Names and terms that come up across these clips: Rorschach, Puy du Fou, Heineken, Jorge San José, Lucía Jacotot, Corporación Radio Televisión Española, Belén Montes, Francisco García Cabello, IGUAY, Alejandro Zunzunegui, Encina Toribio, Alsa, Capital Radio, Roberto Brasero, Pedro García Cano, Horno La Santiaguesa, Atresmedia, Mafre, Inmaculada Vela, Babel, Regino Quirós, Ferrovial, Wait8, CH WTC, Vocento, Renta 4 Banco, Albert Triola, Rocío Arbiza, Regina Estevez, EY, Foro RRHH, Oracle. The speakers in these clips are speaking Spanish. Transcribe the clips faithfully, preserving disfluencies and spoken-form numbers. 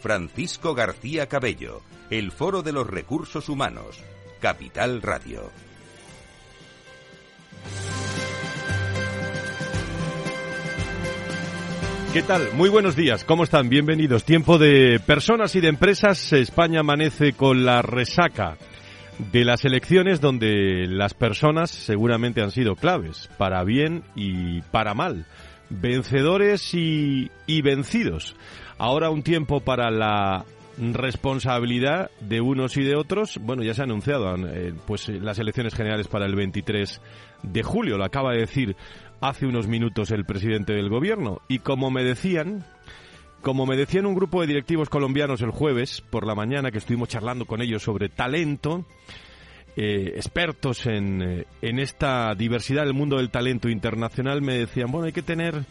Francisco García Cabello, el Foro de los Recursos Humanos, Capital Radio. ¿Qué tal? Muy buenos días, ¿cómo están? Bienvenidos. Tiempo de personas y de empresas. España amanece con la resaca de las elecciones donde las personas seguramente han sido claves, para bien y para mal, vencedores y, y vencidos. Ahora un tiempo para la responsabilidad de unos y de otros. Bueno, ya se han anunciado eh, pues las elecciones generales para el veintitrés de julio, lo acaba de decir hace unos minutos el presidente del gobierno. Y como me decían, como me decían un grupo de directivos colombianos el jueves por la mañana, que estuvimos charlando con ellos sobre talento, eh, expertos en, en esta diversidad del mundo del talento internacional, me decían, bueno, hay que tener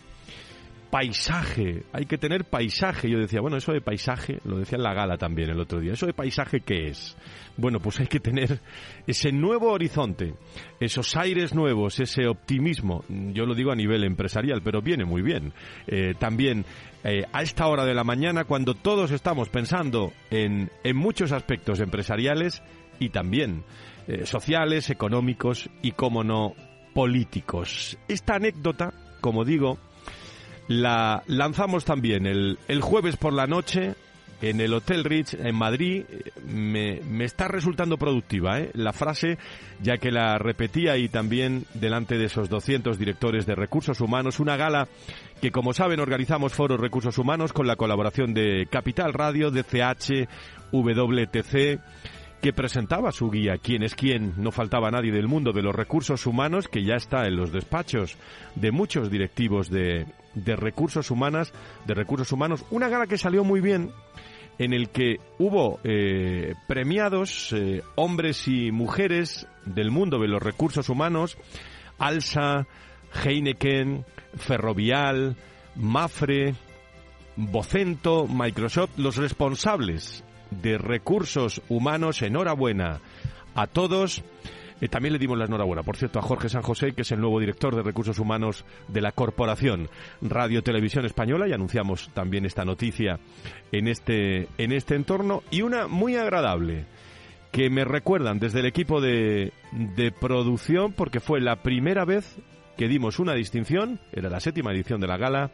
paisaje, hay que tener paisaje. Yo decía, bueno, eso de paisaje, lo decía en la gala también el otro día, ¿eso de paisaje qué es? Bueno, pues hay que tener ese nuevo horizonte, esos aires nuevos, ese optimismo. Yo lo digo a nivel empresarial, pero viene muy bien. Eh, también eh, a esta hora de la mañana, cuando todos estamos pensando en, en muchos aspectos empresariales y también eh, sociales, económicos y, cómo no, políticos. Esta anécdota, como digo, la lanzamos también el, el jueves por la noche en el Hotel Rich, en Madrid. Me, me está resultando productiva, ¿eh? La frase, ya que la repetí ahí también delante de esos doscientos directores de recursos humanos. Una gala que, como saben, organizamos Foro Recursos Humanos con la colaboración de Capital Radio, de C H W T C, que presentaba su guía Quién es quién. No faltaba nadie del mundo de los recursos humanos, que ya está en los despachos de muchos directivos de de recursos humanas, de recursos humanos. Una gala que salió muy bien, en el que hubo eh, premiados, eh, hombres y mujeres del mundo de los recursos humanos: Alsa, Heineken, Ferrovial, Mafre, Vocento, Microsoft, los responsables de recursos humanos. Enhorabuena a todos. Eh, también le dimos la enhorabuena, por cierto, a Jorge San José, que es el nuevo director de Recursos Humanos de la Corporación Radio Televisión Española, y anunciamos también esta noticia en este, en este entorno. Y una muy agradable, que me recuerdan desde el equipo de, de producción, porque fue la primera vez que dimos una distinción, era la séptima edición de la gala,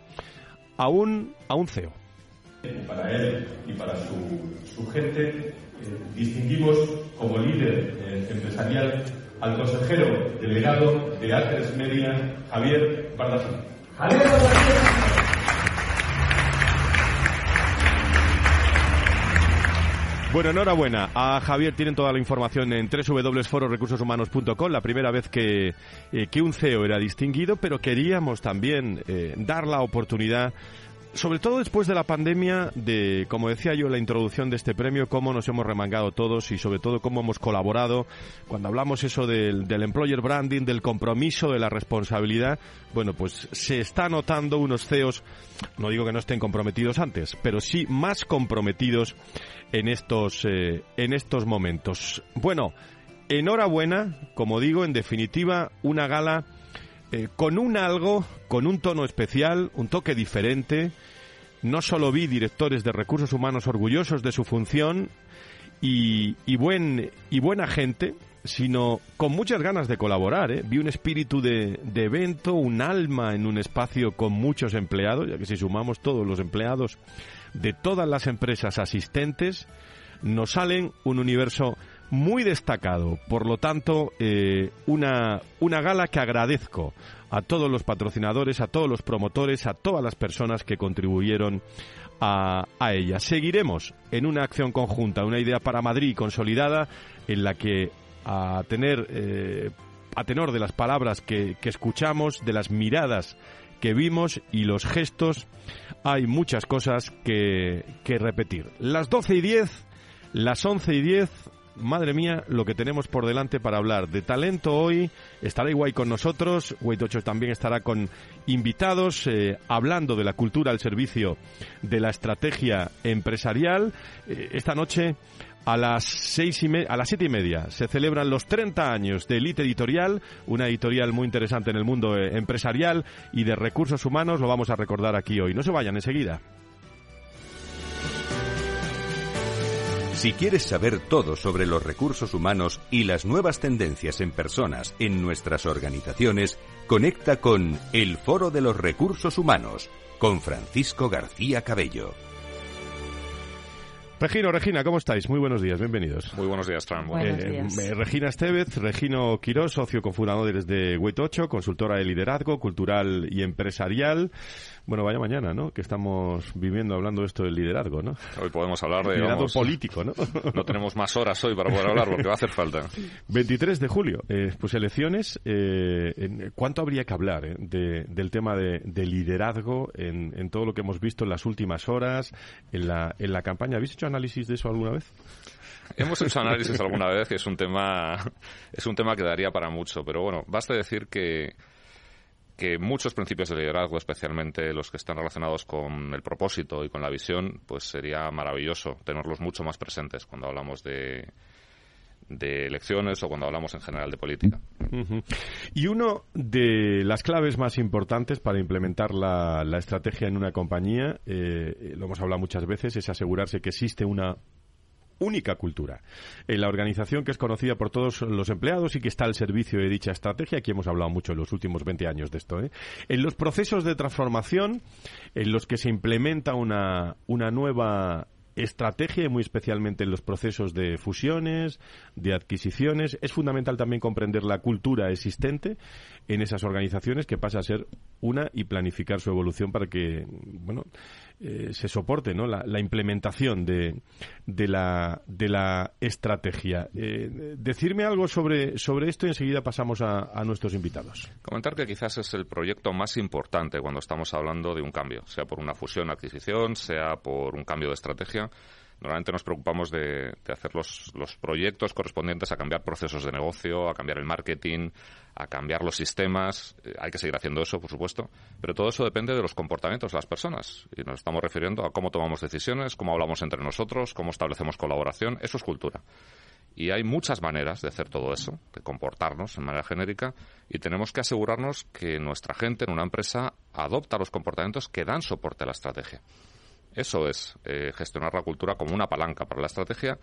a un, a un C E O. Para él y para su, su gente, distinguimos como líder eh, empresarial al consejero delegado de Atresmedia, Javier Bardají. ¡Javier Bardají! Bueno, enhorabuena a Javier. Tienen toda la información en doble u doble u doble u punto foro recursos humanos punto com. La primera vez que, eh, que un C E O era distinguido, pero queríamos también eh, dar la oportunidad, sobre todo después de la pandemia, de, como decía yo en la introducción de este premio, cómo nos hemos remangado todos y sobre todo cómo hemos colaborado. Cuando hablamos eso del, del employer branding, del compromiso, de la responsabilidad, bueno, pues se está notando unos C E Os, no digo que no estén comprometidos antes, pero sí más comprometidos en estos, eh, en estos momentos. Bueno, enhorabuena, como digo, en definitiva, una gala Eh, con un algo, con un tono especial, un toque diferente. No solo vi directores de recursos humanos orgullosos de su función y, y, buen, y buena gente, sino con muchas ganas de colaborar, ¿eh? Vi un espíritu de, de evento, un alma en un espacio con muchos empleados, ya que si sumamos todos los empleados de todas las empresas asistentes, nos salen un universo muy destacado. Por lo tanto, eh, una, una gala que agradezco a todos los patrocinadores, a todos los promotores, a todas las personas que contribuyeron a, a ella. Seguiremos en una acción conjunta, una idea para Madrid consolidada, en la que a tener, eh, a tenor de las palabras que, que escuchamos, de las miradas que vimos y los gestos, hay muchas cosas que, que repetir. Las doce y diez, las once y diez... Madre mía, lo que tenemos por delante para hablar de talento hoy. Estará I G U A Y con nosotros, Wait ocho también estará con invitados, eh, hablando de la cultura al servicio de la estrategia empresarial. Eh, esta noche a las seis y me- a las siete y media se celebran los treinta años de Elite Editorial, una editorial muy interesante en el mundo eh, empresarial y de recursos humanos. Lo vamos a recordar aquí hoy. No se vayan, enseguida. Si quieres saber todo sobre los recursos humanos y las nuevas tendencias en personas en nuestras organizaciones, conecta con El Foro de los Recursos Humanos, con Francisco García Cabello. Regino, Regina, ¿cómo estáis? Muy buenos días, bienvenidos. Muy buenos días, Fran. Buenos eh, días. Eh, Regina Estevez, Regino Quirós, socio cofundador de Wait ocho, consultora de liderazgo cultural y empresarial. Bueno, vaya mañana, ¿no? Que estamos viviendo hablando esto del liderazgo, ¿no? Hoy podemos hablar de... liderazgo político, ¿no? No tenemos más horas hoy para poder hablar porque va a hacer falta. veintitrés de julio, eh, pues elecciones. Eh, ¿Cuánto habría que hablar eh, de, del tema de, de liderazgo en, en todo lo que hemos visto en las últimas horas, en la, en la campaña? ¿Habéis hecho análisis de eso alguna vez? Hemos hecho análisis alguna vez, que es un tema, es un tema que daría para mucho, pero bueno, basta decir que... que muchos principios de liderazgo, especialmente los que están relacionados con el propósito y con la visión, pues sería maravilloso tenerlos mucho más presentes cuando hablamos de, de elecciones o cuando hablamos en general de política. Uh-huh. Y una de las claves más importantes para implementar la, la estrategia en una compañía, eh, lo hemos hablado muchas veces, es asegurarse que existe una única cultura en la organización, que es conocida por todos los empleados y que está al servicio de dicha estrategia. Aquí hemos hablado mucho en los últimos veinte años de esto, ¿eh? En los procesos de transformación en los que se implementa una, una nueva estrategia, y muy especialmente en los procesos de fusiones, de adquisiciones, es fundamental también comprender la cultura existente en esas organizaciones, que pasa a ser una, y planificar su evolución para que, bueno, eh, se soporte, ¿no?, la, la implementación de, de la de la estrategia. Eh, decirme algo sobre, sobre esto y enseguida pasamos a, a nuestros invitados. Comentar que quizás es el proyecto más importante cuando estamos hablando de un cambio, sea por una fusión, adquisición, sea por un cambio de estrategia. Normalmente nos preocupamos de, de hacer los, los proyectos correspondientes a cambiar procesos de negocio, a cambiar el marketing, a cambiar los sistemas. Eh, hay que seguir haciendo eso, por supuesto, pero todo eso depende de los comportamientos de las personas. Y nos estamos refiriendo a cómo tomamos decisiones, cómo hablamos entre nosotros, cómo establecemos colaboración. Eso es cultura. Y hay muchas maneras de hacer todo eso, de comportarnos en manera genérica, y tenemos que asegurarnos que nuestra gente en una empresa adopta los comportamientos que dan soporte a la estrategia. Eso es eh, gestionar la cultura como una palanca para la estrategia,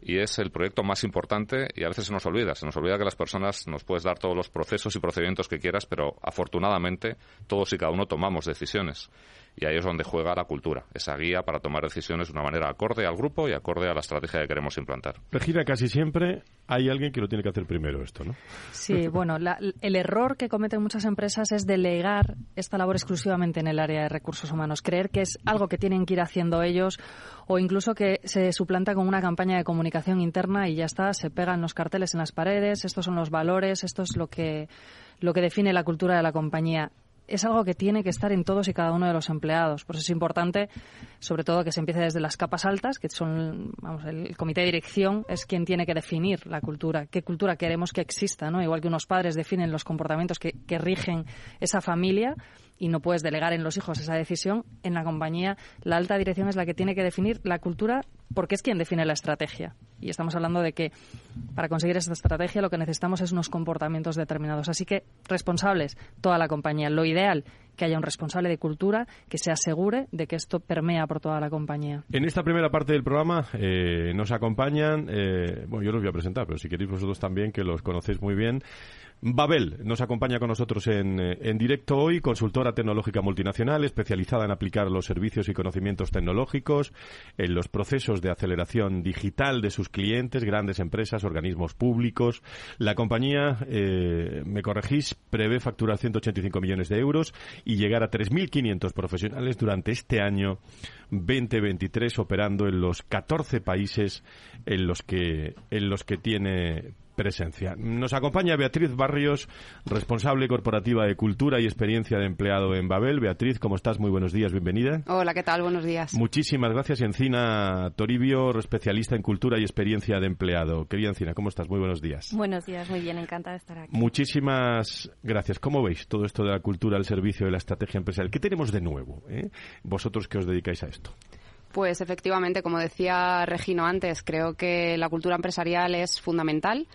y es el proyecto más importante, y a veces se nos olvida. Se nos olvida que las personas, nos puedes dar todos los procesos y procedimientos que quieras, pero afortunadamente todos y cada uno tomamos decisiones. Y ahí es donde juega la cultura, esa guía para tomar decisiones de una manera acorde al grupo y acorde a la estrategia que queremos implantar. Regina, casi siempre hay alguien que lo tiene que hacer primero esto, ¿no? Sí, bueno, la, el error que cometen muchas empresas es delegar esta labor exclusivamente en el área de recursos humanos, creer que es algo que tienen que ir haciendo ellos, o incluso que se suplanta con una campaña de comunicación interna y ya está, se pegan los carteles en las paredes, estos son los valores, esto es lo que, lo que define la cultura de la compañía. Es algo que tiene que estar en todos y cada uno de los empleados. Por eso es importante, sobre todo, que se empiece desde las capas altas, que son, vamos, el comité de dirección es quien tiene que definir la cultura, qué cultura queremos que exista, ¿no? Igual que unos padres definen los comportamientos que, que rigen esa familia, y no puedes delegar en los hijos esa decisión, en la compañía la alta dirección es la que tiene que definir la cultura, porque es quien define la estrategia. Y estamos hablando de que para conseguir esta estrategia lo que necesitamos es unos comportamientos determinados. Así que responsables, toda la compañía. Lo ideal, que haya un responsable de cultura que se asegure de que esto permea por toda la compañía. En esta primera parte del programa eh, nos acompañan, eh, bueno, yo los voy a presentar, pero si queréis vosotros también, que los conocéis muy bien. Babel nos acompaña con nosotros en, en directo hoy, consultora tecnológica multinacional especializada en aplicar los servicios y conocimientos tecnológicos en los procesos de aceleración digital de sus clientes, grandes empresas, organismos públicos. La compañía, eh, me corregís, prevé facturar ciento ochenta y cinco millones de euros y llegar a tres mil quinientos profesionales durante este año veinte veintitrés, operando en los catorce países en los que en los que tiene presencia. Nos acompaña Beatriz Barrios, responsable corporativa de Cultura y Experiencia de Empleado en Babel. Beatriz, ¿cómo estás? Muy buenos días, bienvenida. Hola, ¿qué tal? Buenos días. Muchísimas gracias. Encina Toribio, especialista en Cultura y Experiencia de Empleado. Querida Encina, ¿cómo estás? Muy buenos días. Buenos días, muy bien, encantada de estar aquí. Muchísimas gracias. ¿Cómo veis todo esto de la cultura al servicio de la estrategia empresarial? ¿Qué tenemos de nuevo, eh? Vosotros que os dedicáis a esto. Pues efectivamente, como decía Regino antes, creo que la cultura empresarial es fundamental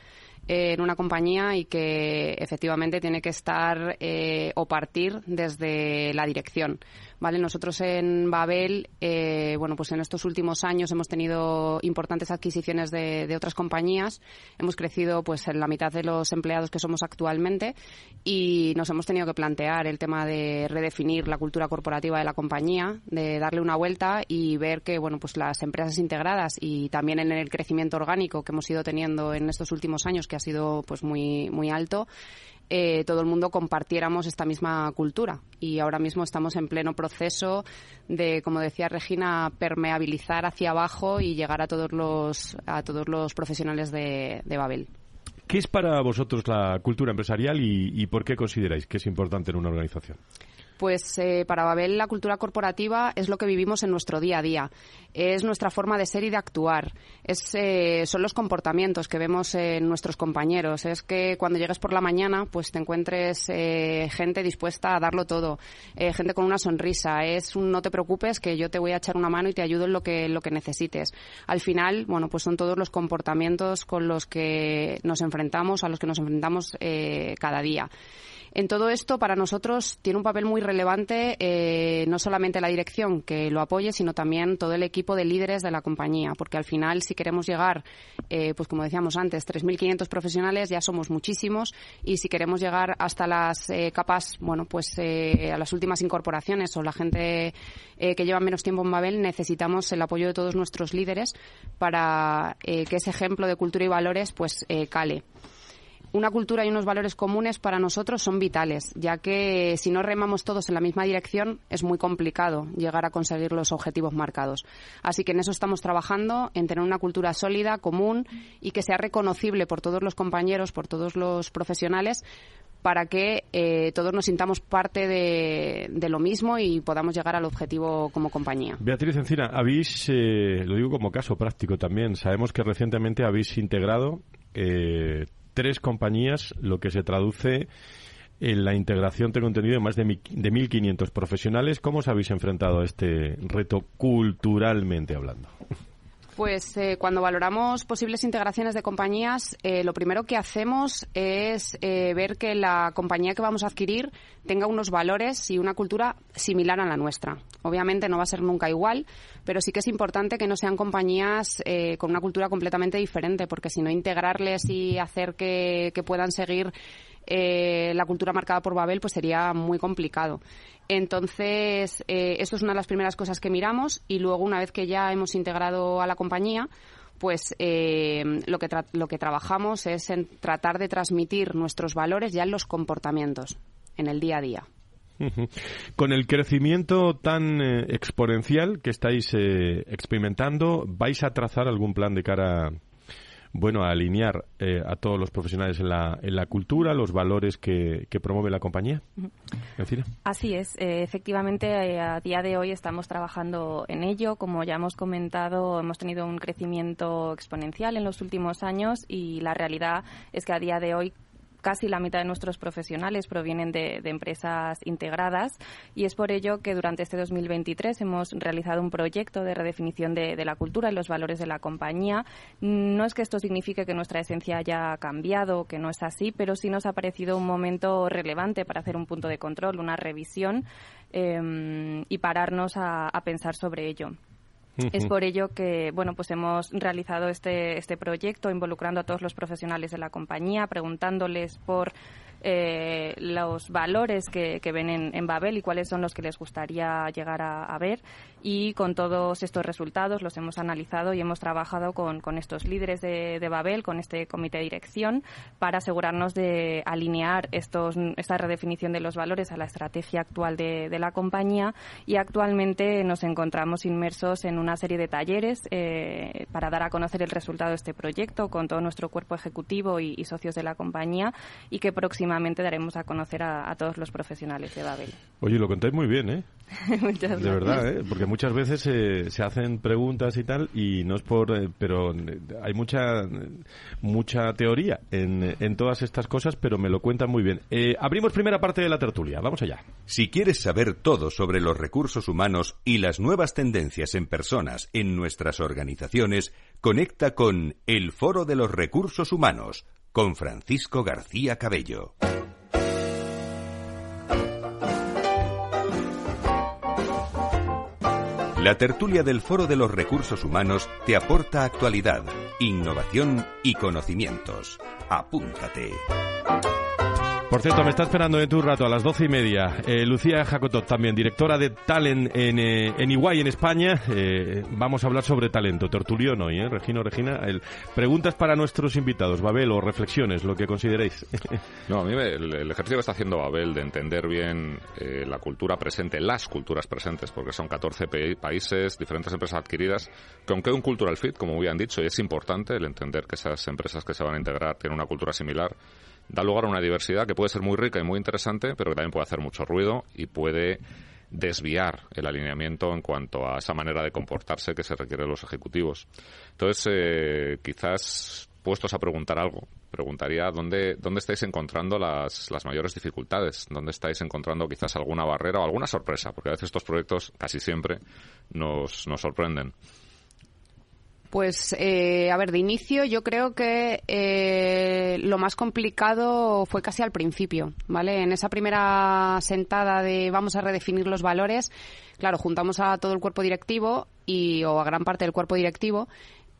eh, en una compañía y que efectivamente tiene que estar eh, o partir desde la dirección, ¿vale? Nosotros en Babel, eh, bueno, pues en estos últimos años hemos tenido importantes adquisiciones de, de otras compañías. Hemos crecido pues en la mitad de los empleados que somos actualmente y nos hemos tenido que plantear el tema de redefinir la cultura corporativa de la compañía, de darle una vuelta y ver que, bueno, pues las empresas integradas y también en el crecimiento orgánico que hemos ido teniendo en estos últimos años, que ha sido pues muy, muy alto, Eh, todo el mundo compartiéramos esta misma cultura. Y ahora mismo estamos en pleno proceso de, como decía Regina, permeabilizar hacia abajo y llegar a todos los a todos los profesionales de, de Babel. ¿Qué es para vosotros la cultura empresarial y, y por qué consideráis que es importante en una organización? Pues eh, para Babel la cultura corporativa es lo que vivimos en nuestro día a día, es nuestra forma de ser y de actuar, es, eh, son los comportamientos que vemos en nuestros compañeros, es que cuando llegues por la mañana pues te encuentres eh, gente dispuesta a darlo todo, eh, gente con una sonrisa, es un no te preocupes que yo te voy a echar una mano y te ayudo en lo que, lo que necesites. Al final, bueno, pues son todos los comportamientos con los que nos enfrentamos, a los que nos enfrentamos eh, cada día. En todo esto, para nosotros, tiene un papel muy relevante eh, no solamente la dirección, que lo apoye, sino también todo el equipo de líderes de la compañía. Porque al final, si queremos llegar, eh, pues como decíamos antes, tres mil quinientos profesionales, ya somos muchísimos. Y si queremos llegar hasta las eh, capas, bueno, pues eh, a las últimas incorporaciones o la gente eh, que lleva menos tiempo en Babel, necesitamos el apoyo de todos nuestros líderes para eh, que ese ejemplo de cultura y valores pues eh, cale. Una cultura y unos valores comunes para nosotros son vitales, ya que si no remamos todos en la misma dirección es muy complicado llegar a conseguir los objetivos marcados. Así que en eso estamos trabajando, en tener una cultura sólida, común y que sea reconocible por todos los compañeros, por todos los profesionales, para que eh, todos nos sintamos parte de, de lo mismo y podamos llegar al objetivo como compañía. Beatriz Encina, habéis, eh, lo digo como caso práctico también, sabemos que recientemente habéis integrado Eh, tres compañías, lo que se traduce en la integración, tengo entendido, de más de mil quinientos profesionales. ¿Cómo os habéis enfrentado a este reto culturalmente hablando? Pues eh, cuando valoramos posibles integraciones de compañías, eh, lo primero que hacemos es eh, ver que la compañía que vamos a adquirir tenga unos valores y una cultura similar a la nuestra. Obviamente no va a ser nunca igual, pero sí que es importante que no sean compañías eh, con una cultura completamente diferente, porque si no, integrarles y hacer que, que puedan seguir Eh, la cultura marcada por Babel pues sería muy complicado. Entonces, eh, esto es una de las primeras cosas que miramos y luego, una vez que ya hemos integrado a la compañía, pues eh, lo que tra- lo que trabajamos es en tratar de transmitir nuestros valores ya en los comportamientos, en el día a día. Con el crecimiento tan eh, exponencial que estáis eh, experimentando, ¿vais a trazar algún plan de cara a... bueno, a alinear eh, a todos los profesionales en la, en la cultura, los valores que, que promueve la compañía? Uh-huh. Así es. Eh, efectivamente, eh, a día de hoy estamos trabajando en ello. Como ya hemos comentado, hemos tenido un crecimiento exponencial en los últimos años y la realidad es que a día de hoy casi la mitad de nuestros profesionales provienen de, de empresas integradas y es por ello que durante este dos mil veintitrés hemos realizado un proyecto de redefinición de, de la cultura y los valores de la compañía. No es que esto signifique que nuestra esencia haya cambiado, que no es así, pero sí nos ha parecido un momento relevante para hacer un punto de control, una revisión eh, y pararnos a, a pensar sobre ello. Es por ello que, bueno, pues hemos realizado este este proyecto involucrando a todos los profesionales de la compañía, preguntándoles por eh, los valores que, que ven en, en Babel y cuáles son los que les gustaría llegar a, a ver. Y con todos estos resultados los hemos analizado y hemos trabajado con, con estos líderes de, de Babel, con este comité de dirección, para asegurarnos de alinear estos, esta redefinición de los valores a la estrategia actual de, de la compañía. Y actualmente nos encontramos inmersos en una serie de talleres eh, para dar a conocer el resultado de este proyecto con todo nuestro cuerpo ejecutivo y, y socios de la compañía, y que próximamente daremos a conocer a, a todos los profesionales de Babel. Oye, lo contáis muy bien, ¿eh? Muchas gracias. De verdad, ¿eh? Porque muchas veces eh, se hacen preguntas y tal, y no es por... Eh, pero hay mucha mucha teoría en, en todas estas cosas, pero me lo cuentan muy bien. Eh, abrimos primera parte de la tertulia. Vamos allá. Si quieres saber todo sobre los recursos humanos y las nuevas tendencias en personas en nuestras organizaciones, conecta con El Foro de los Recursos Humanos, con Francisco García Cabello. La tertulia del Foro de los Recursos Humanos te aporta actualidad, innovación y conocimientos. Apúntate. Por cierto, me está esperando dentro de un rato, a las doce y media, eh, Lucía Jacotot, también directora de Talent en, eh, en I G U A Y en España. Eh, vamos a hablar sobre talento, tertulión hoy, ¿eh? Regino, Regina, el, preguntas para nuestros invitados, Babel, o reflexiones, lo que consideréis. No, a mí me, el, el ejercicio que está haciendo Babel de entender bien eh, la cultura presente, las culturas presentes, porque son catorce países, diferentes empresas adquiridas, que aunque hay un cultural fit, como bien han dicho, y es importante el entender que esas empresas que se van a integrar tienen una cultura similar, da lugar a una diversidad que puede ser muy rica y muy interesante, pero que también puede hacer mucho ruido y puede desviar el alineamiento en cuanto a esa manera de comportarse que se requiere de los ejecutivos. Entonces, eh, quizás puestos a preguntar algo, preguntaría dónde, dónde estáis encontrando las, las mayores dificultades, dónde estáis encontrando quizás alguna barrera o alguna sorpresa, porque a veces estos proyectos casi siempre nos, nos sorprenden. Pues, eh, a ver, de inicio yo creo que eh, lo más complicado fue casi al principio, ¿vale? En esa primera sentada de vamos a redefinir los valores, claro, juntamos a todo el cuerpo directivo y o a gran parte del cuerpo directivo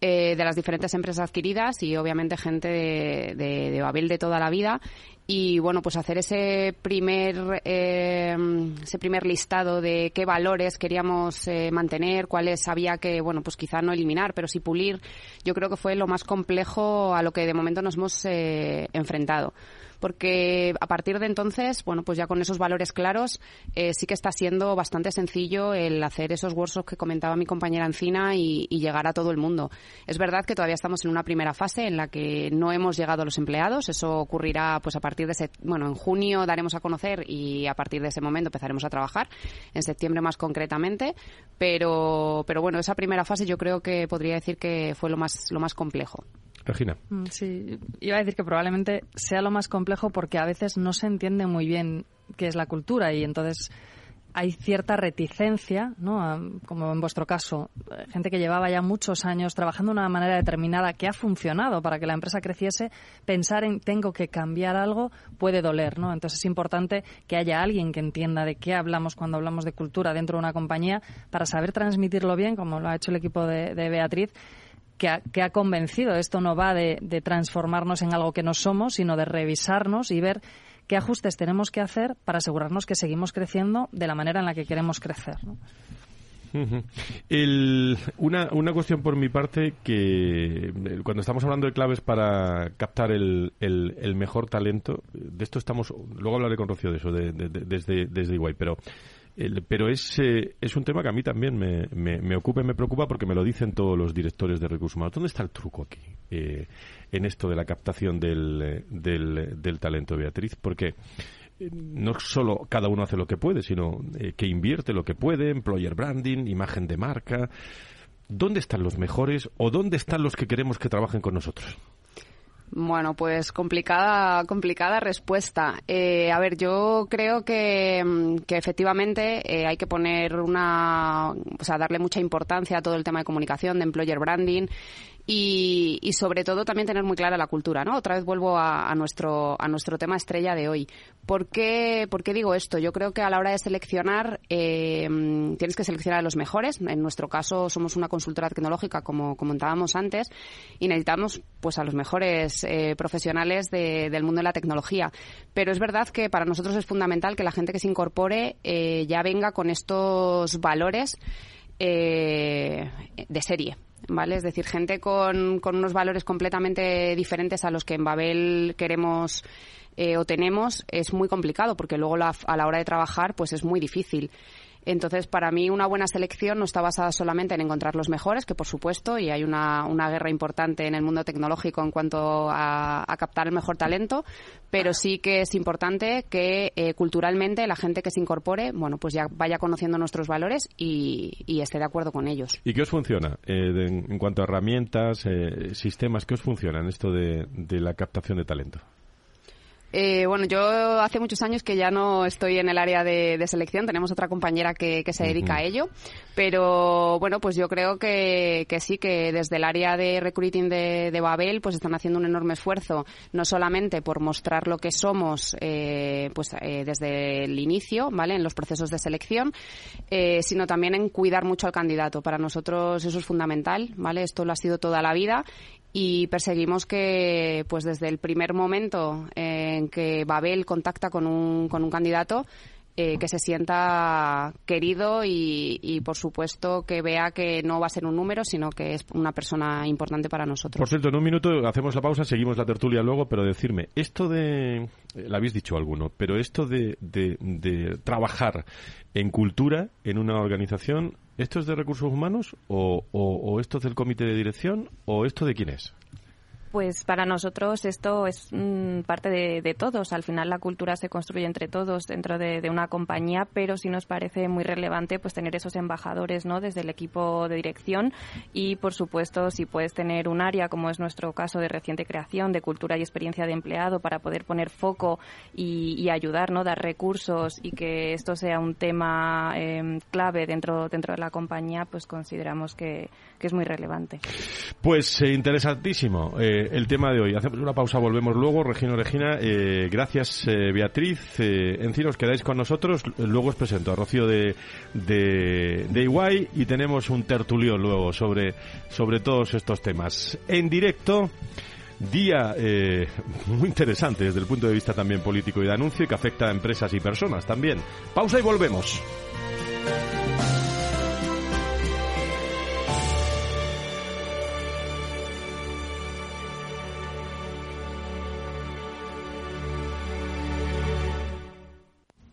eh, de las diferentes empresas adquiridas y obviamente gente de, de, de Babel de toda la vida. Y bueno, pues hacer ese primer eh, ese primer listado de qué valores queríamos eh, mantener, cuáles había que, bueno, pues quizá no eliminar, pero sí pulir, yo creo que fue lo más complejo a lo que de momento nos hemos eh, enfrentado. Porque a partir de entonces, bueno, pues ya con esos valores claros, eh, sí que está siendo bastante sencillo el hacer esos workshops que comentaba mi compañera Encina y, y llegar a todo el mundo. Es verdad que todavía estamos en una primera fase en la que no hemos llegado a los empleados. Eso ocurrirá, pues a partir de ese, bueno, en junio daremos a conocer y a partir de ese momento empezaremos a trabajar, en septiembre más concretamente. Pero, pero bueno, esa primera fase yo creo que podría decir que fue lo más, lo más complejo. Regina. Sí, iba a decir que probablemente sea lo más complejo porque a veces no se entiende muy bien qué es la cultura y entonces hay cierta reticencia, ¿no? A, como en vuestro caso, gente que llevaba ya muchos años trabajando de una manera determinada que ha funcionado para que la empresa creciese, pensar en tengo que cambiar algo puede doler, ¿no? Entonces es importante que haya alguien que entienda de qué hablamos cuando hablamos de cultura dentro de una compañía para saber transmitirlo bien, como lo ha hecho el equipo de, de Beatriz, Que ha, que ha convencido. Esto no va de, de transformarnos en algo que no somos, sino de revisarnos y ver qué ajustes tenemos que hacer para asegurarnos que seguimos creciendo de la manera en la que queremos crecer, ¿no? Uh-huh. El, una, una cuestión por mi parte, que cuando estamos hablando de claves para captar el, el, el mejor talento, de esto estamos, luego hablaré con Rocío de eso, de, de, de, desde, desde I G U A Y, pero... Pero es, eh, es un tema que a mí también me, me, me ocupa y me preocupa porque me lo dicen todos los directores de recursos humanos. ¿Dónde está el truco aquí eh, en esto de la captación del, del, del talento, Beatriz? Porque eh, no solo cada uno hace lo que puede, sino eh, que invierte lo que puede, employer branding, imagen de marca. ¿Dónde están los mejores o dónde están los que queremos que trabajen con nosotros? Bueno, pues complicada complicada respuesta. Eh, a ver, yo creo que, que efectivamente eh, hay que poner una... O sea, darle mucha importancia a todo el tema de comunicación, de employer branding y, y sobre todo también tener muy clara la cultura, ¿no? Otra vez vuelvo a, a nuestro a nuestro tema estrella de hoy. ¿Por qué, por qué digo esto? Yo creo que a la hora de seleccionar eh, tienes que seleccionar a los mejores. En nuestro caso somos una consultora tecnológica, como comentábamos antes, y necesitamos pues a los mejores eh, profesionales de, del mundo de la tecnología. Pero es verdad que para nosotros es fundamental que la gente que se incorpore eh, ya venga con estos valores eh, de serie, ¿vale? Es decir, gente con, con unos valores completamente diferentes a los que en Babel queremos eh, o tenemos es muy complicado, porque luego la, a la hora de trabajar pues es muy difícil. Entonces, para mí, una buena selección no está basada solamente en encontrar los mejores, que por supuesto, y hay una, una guerra importante en el mundo tecnológico en cuanto a, a captar el mejor talento, pero sí que es importante que eh, culturalmente la gente que se incorpore, bueno, pues ya vaya conociendo nuestros valores y, y esté de acuerdo con ellos. ¿Y qué os funciona? Eh, de, en cuanto a herramientas, eh, sistemas, ¿qué os funciona en esto de, de la captación de talento? Eh, bueno, yo hace muchos años que ya no estoy en el área de, de selección. Tenemos otra compañera que, que se dedica uh-huh. a ello. Pero, bueno, pues yo creo que, que sí, que desde el área de recruiting de, de Babel pues están haciendo un enorme esfuerzo, no solamente por mostrar lo que somos eh, pues eh, desde el inicio, ¿vale?, en los procesos de selección, eh, sino también en cuidar mucho al candidato. Para nosotros eso es fundamental, ¿vale? Esto lo ha sido toda la vida. Y perseguimos que, pues desde el primer momento en que Babel contacta con un, con un candidato, eh, que se sienta querido y, y, por supuesto, que vea que no va a ser un número, sino que es una persona importante para nosotros. Por cierto, en un minuto hacemos la pausa, seguimos la tertulia luego, pero decirme, esto de, lo habéis dicho alguno, pero esto de, de, de trabajar en cultura en una organización, ¿esto es de recursos humanos o, o, o esto es del comité de dirección o esto de quién es? Pues para nosotros esto es mm, parte de, de todos. Al final la cultura se construye entre todos dentro de, de una compañía, pero sí nos parece muy relevante pues tener esos embajadores, ¿no?, desde el equipo de dirección y, por supuesto, si puedes tener un área, como es nuestro caso de reciente creación, de cultura y experiencia de empleado para poder poner foco y, y ayudar, ¿no?, dar recursos y que esto sea un tema eh, clave dentro, dentro de la compañía, pues consideramos que, que es muy relevante. Pues eh, interesantísimo. Eh, El tema de hoy. Hacemos una pausa, volvemos luego. Regino, Regina, eh, gracias eh, Beatriz. Eh, Encina, os quedáis con nosotros. Luego os presento a Rocío de, de, de E Y y tenemos un tertulión luego sobre, sobre todos estos temas. En directo, día eh, muy interesante desde el punto de vista también político y de anuncio y que afecta a empresas y personas también. Pausa y volvemos.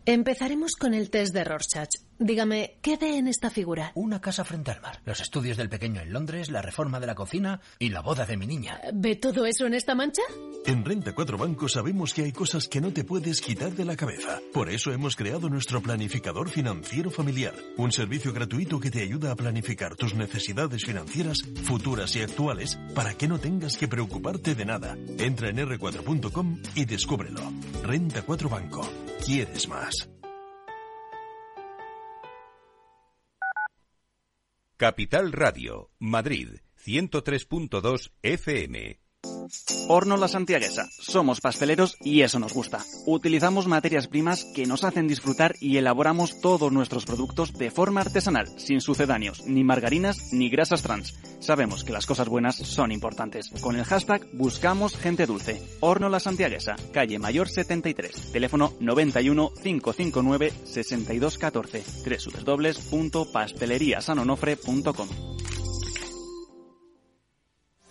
Empezaremos con el test de Rorschach. Dígame, ¿qué ve en esta figura? Una casa frente al mar, los estudios del pequeño en Londres, la reforma de la cocina y la boda de mi niña. ¿Ve todo eso en esta mancha? En Renta cuatro Banco sabemos que hay cosas que no te puedes quitar de la cabeza. Por eso hemos creado nuestro planificador financiero familiar, un servicio gratuito que te ayuda a planificar tus necesidades financieras, futuras y actuales, para que no tengas que preocuparte de nada. Entra en erre cuatro punto com y descúbrelo. Renta cuatro Banco. ¿Quieres más? Capital Radio, Madrid, ciento tres punto dos F M. Horno La Santiaguesa. Somos pasteleros y eso nos gusta. Utilizamos materias primas que nos hacen disfrutar y elaboramos todos nuestros productos de forma artesanal, sin sucedáneos, ni margarinas, ni grasas trans. Sabemos que las cosas buenas son importantes. Con el hashtag buscamos gente dulce. Horno La Santiaguesa, calle Mayor setenta y tres, teléfono noventa y uno, cinco cinco nueve, sesenta y dos catorce, doble u doble u doble u punto pastelería san onofre punto com.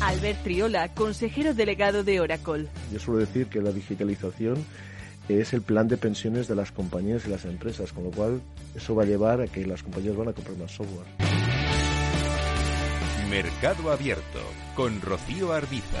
Albert Triola, consejero delegado de Oracle. Yo suelo decir que la digitalización es el plan de pensiones de las compañías y las empresas, con lo cual eso va a llevar a que las compañías van a comprar más software. Mercado Abierto, con Rocío Arbiza.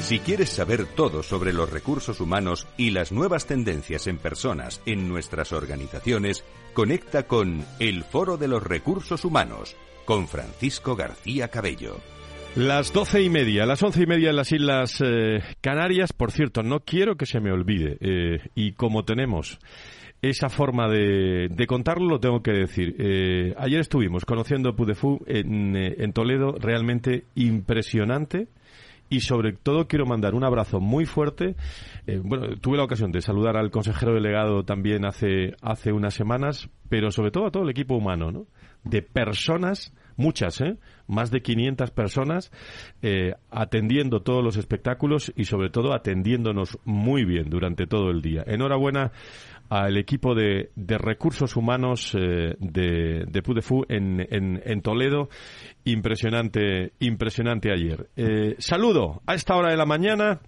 Si quieres saber todo sobre los recursos humanos y las nuevas tendencias en personas en nuestras organizaciones, conecta con El Foro de los Recursos Humanos, con Francisco García Cabello. Las doce y media, las once y media en las Islas eh, Canarias. Por cierto, no quiero que se me olvide, eh, y como tenemos esa forma de, de contarlo, lo tengo que decir. Eh, ayer estuvimos conociendo Puy du Fou en, en Toledo, realmente impresionante. Y sobre todo quiero mandar un abrazo muy fuerte. Eh, bueno, tuve la ocasión de saludar al consejero delegado también hace hace unas semanas, pero sobre todo a todo el equipo humano, ¿no? De personas, muchas, ¿eh? Más de quinientas personas eh, atendiendo todos los espectáculos y sobre todo atendiéndonos muy bien durante todo el día. Enhorabuena al equipo de, de recursos humanos eh, de, de Puy du Fou en, en, en Toledo. Impresionante, impresionante ayer. Eh, saludo a esta hora de la mañana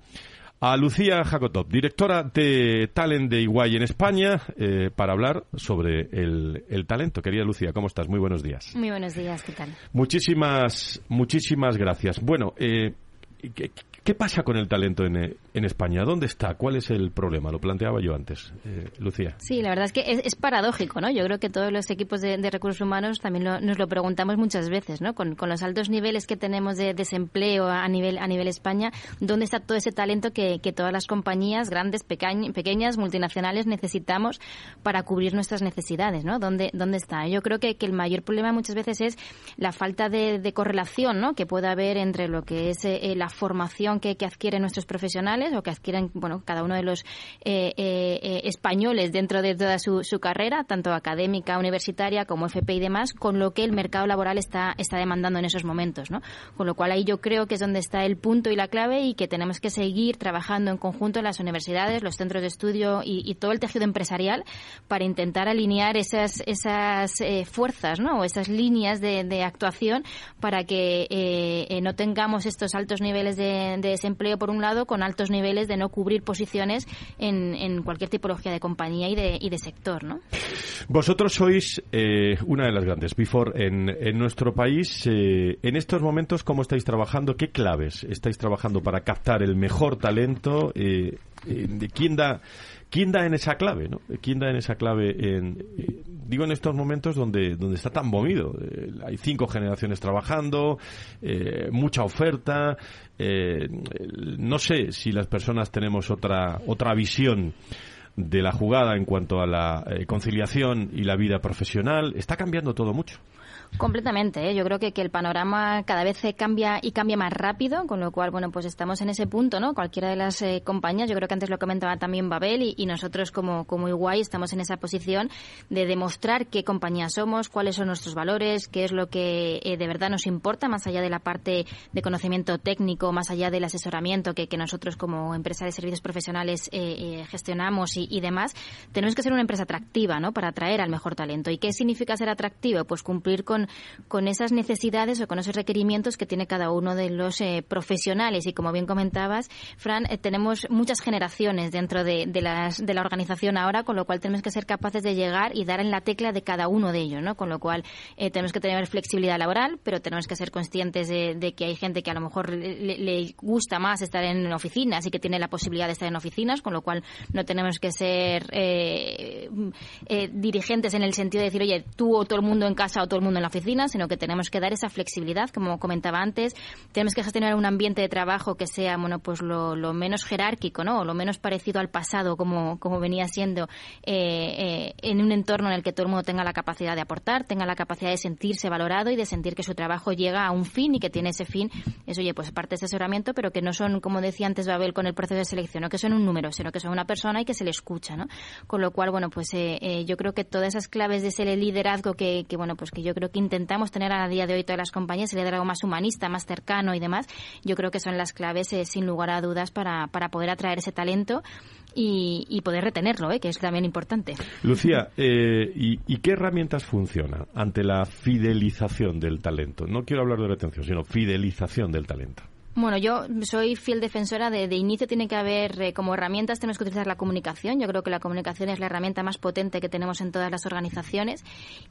a Lucía Jacotot, directora de Talent de I G U A Y en España, eh, para hablar sobre el, el talento. Querida Lucía, ¿cómo estás? Muy buenos días. Muy buenos días, ¿qué tal? Muchísimas, muchísimas gracias. Bueno, eh, ¿qué, ¿Qué pasa con el talento en, en España? ¿Dónde está? ¿Cuál es el problema? Lo planteaba yo antes, eh, Lucía. Sí, la verdad es que es, es paradójico, ¿no? Yo creo que todos los equipos de, de recursos humanos también lo, nos lo preguntamos muchas veces, ¿no? Con, con los altos niveles que tenemos de desempleo a nivel a nivel España, ¿dónde está todo ese talento que, que todas las compañías, grandes, pequeñ, pequeñas, multinacionales, necesitamos para cubrir nuestras necesidades, ¿no? ¿Dónde, dónde está? Yo creo que, que el mayor problema muchas veces es la falta de, de correlación, ¿no? Que pueda haber entre lo que es eh, la formación Que, que adquieren nuestros profesionales o que adquieren, bueno, cada uno de los eh, eh, españoles dentro de toda su, su carrera, tanto académica, universitaria como F P y demás, con lo que el mercado laboral está, está demandando en esos momentos, ¿no? Con lo cual ahí yo creo que es donde está el punto y la clave, y que tenemos que seguir trabajando en conjunto en las universidades, los centros de estudio y, y todo el tejido empresarial para intentar alinear esas, esas eh, fuerzas, ¿no? O esas líneas de, de actuación para que eh, eh, no tengamos estos altos niveles de de desempleo, por un lado, con altos niveles de no cubrir posiciones en, en cualquier tipología de compañía y de, y de sector, ¿no? Vosotros sois eh, una de las grandes Big Four en, en nuestro país. Eh, en estos momentos, ¿cómo estáis trabajando? ¿Qué claves estáis trabajando para captar el mejor talento? Eh, eh, ¿Quién da...? ¿Quién da en esa clave, no? ¿Quién da en esa clave? En, eh, digo, en estos momentos donde donde está tan movido. Eh, hay cinco generaciones trabajando, eh, mucha oferta. Eh, no sé si las personas tenemos otra otra visión de la jugada en cuanto a la eh, conciliación y la vida profesional. Está cambiando todo mucho. Completamente, ¿eh? Yo creo que, que el panorama cada vez se cambia y cambia más rápido, con lo cual, bueno, pues estamos en ese punto, ¿no? Cualquiera de las eh, compañías, yo creo que antes lo comentaba también Babel, y, y nosotros como, como I G U A Y estamos en esa posición de demostrar qué compañía somos, cuáles son nuestros valores, qué es lo que eh, de verdad nos importa, más allá de la parte de conocimiento técnico, más allá del asesoramiento que, que nosotros como empresa de servicios profesionales eh, eh, gestionamos y, y demás. Tenemos que ser una empresa atractiva, ¿no? Para atraer al mejor talento. ¿Y qué significa ser atractivo? Pues cumplir con con esas necesidades o con esos requerimientos que tiene cada uno de los eh, profesionales. Y como bien comentabas, Fran, eh, tenemos muchas generaciones dentro de, de, las, de la organización ahora, con lo cual tenemos que ser capaces de llegar y dar en la tecla de cada uno de ellos, ¿no? Con lo cual eh, tenemos que tener flexibilidad laboral, pero tenemos que ser conscientes de, de que hay gente que a lo mejor le, le gusta más estar en oficinas y que tiene la posibilidad de estar en oficinas, con lo cual no tenemos que ser eh, eh, dirigentes en el sentido de decir, oye, tú o todo el mundo en casa o todo el mundo en la oficina, sino que tenemos que dar esa flexibilidad, como comentaba antes. Tenemos que gestionar un ambiente de trabajo que sea, bueno, pues lo, lo menos jerárquico, ¿no? O lo menos parecido al pasado, como, como venía siendo, eh, eh, en un entorno en el que todo el mundo tenga la capacidad de aportar, tenga la capacidad de sentirse valorado y de sentir que su trabajo llega a un fin y que tiene ese fin. Es, oye, pues parte de asesoramiento, pero que no son, como decía antes Babel, con el proceso de selección, no que son un número, sino que son una persona y que se le escucha, ¿no? Con lo cual, bueno, pues eh, eh, yo creo que todas esas claves de ese liderazgo que, que, bueno, pues que yo creo que intentamos tener a día de hoy todas las compañías, el liderazgo más humanista, más cercano y demás, yo creo que son las claves, eh, sin lugar a dudas, para, para poder atraer ese talento y, y poder retenerlo, ¿eh? Que es también importante. Lucía, eh, ¿y, ¿y qué herramientas funcionan ante la fidelización del talento? No quiero hablar de retención, sino fidelización del talento. Bueno, yo soy fiel defensora de, de inicio tiene que haber, eh, como herramientas tenemos que utilizar la comunicación. Yo creo que la comunicación es la herramienta más potente que tenemos en todas las organizaciones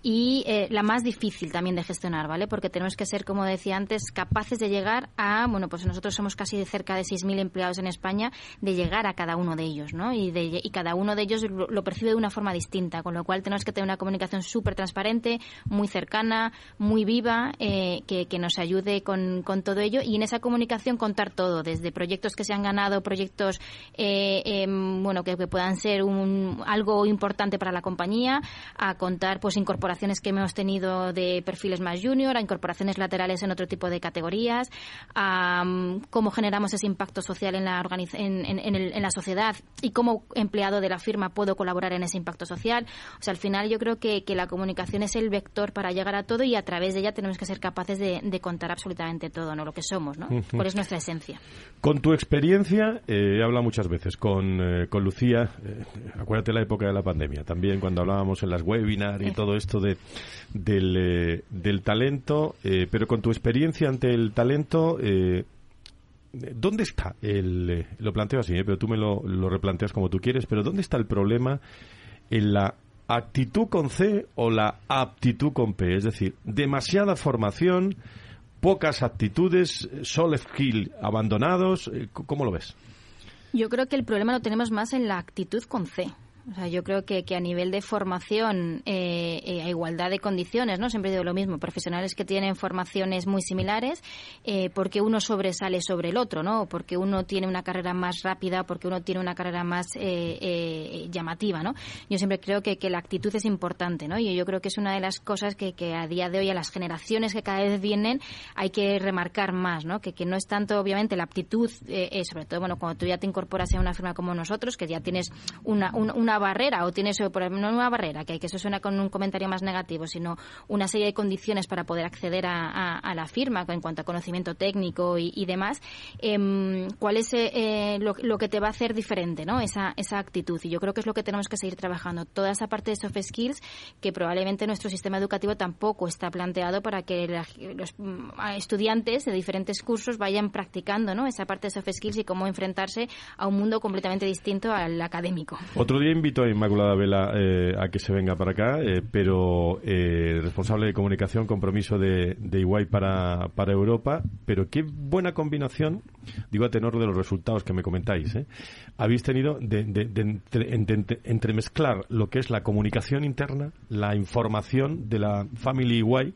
y eh, la más difícil también de gestionar, ¿vale? Porque tenemos que ser, como decía antes, capaces de llegar a, bueno, pues nosotros somos casi de cerca de seis mil empleados en España, de llegar a cada uno de ellos, ¿no? Y, de, y cada uno de ellos lo, lo percibe de una forma distinta, con lo cual tenemos que tener una comunicación súper transparente, muy cercana, muy viva, eh, que, que nos ayude con, con todo ello, y en esa comunicación contar todo, desde proyectos que se han ganado, proyectos eh, eh, bueno que, que puedan ser un, algo importante para la compañía, a contar pues incorporaciones que hemos tenido de perfiles más junior, a incorporaciones laterales en otro tipo de categorías, a um, cómo generamos ese impacto social en la organiz- en, en, en, el, en la sociedad y cómo empleado de la firma puedo colaborar en ese impacto social. O sea, al final yo creo que, que la comunicación es el vector para llegar a todo y a través de ella tenemos que ser capaces de, de contar absolutamente todo, ¿no? Lo que somos, ¿no? Mm. ¿Cuál es nuestra esencia? Con tu experiencia, eh, he hablado muchas veces con, eh, con Lucía, eh, acuérdate la época de la pandemia, también cuando hablábamos en las webinars y todo esto de del, eh, del talento, eh, pero con tu experiencia ante el talento, eh, ¿dónde está el...? Eh, lo planteo así, eh, pero tú me lo, lo replanteas como tú quieres, pero ¿dónde está el problema en la actitud con C o la aptitud con P? Es decir, demasiada formación, pocas actitudes, soft skills abandonados, ¿cómo lo ves? Yo creo que el problema lo tenemos más en la actitud con C. O sea, yo creo que, que a nivel de formación, eh, eh, a igualdad de condiciones, ¿no? Siempre digo lo mismo, profesionales que tienen formaciones muy similares, eh, porque uno sobresale sobre el otro, ¿no? Porque uno tiene una carrera más rápida, porque uno tiene una carrera más eh, eh, llamativa, ¿no? Yo siempre creo que, que la actitud es importante, ¿no? Y yo creo que es una de las cosas que, que a día de hoy, a las generaciones que cada vez vienen, hay que remarcar más, ¿no? Que, que no es tanto, obviamente, la aptitud, eh, eh, sobre todo, bueno, cuando tú ya te incorporas a una firma como nosotros, que ya tienes una, una, una barrera, o tienes, no una barrera, que eso suena con un comentario más negativo, sino una serie de condiciones para poder acceder a, a, a la firma en cuanto a conocimiento técnico y, y demás, eh, cuál es eh, lo, lo que te va a hacer diferente, ¿no? Esa, esa actitud, y yo creo que es lo que tenemos que seguir trabajando, toda esa parte de soft skills que probablemente nuestro sistema educativo tampoco está planteado para que la, los estudiantes de diferentes cursos vayan practicando, ¿no? Esa parte de soft skills y cómo enfrentarse a un mundo completamente distinto al académico. Otro día invito a Inmaculada Vela eh, a que se venga para acá, eh, pero eh, responsable de comunicación, compromiso de, de I G U A Y para, para Europa. Pero qué buena combinación, digo a tenor de los resultados que me comentáis, ¿eh? Habéis tenido de, de, de, entre, de entremezclar lo que es la comunicación interna, la información de la Family I G U A Y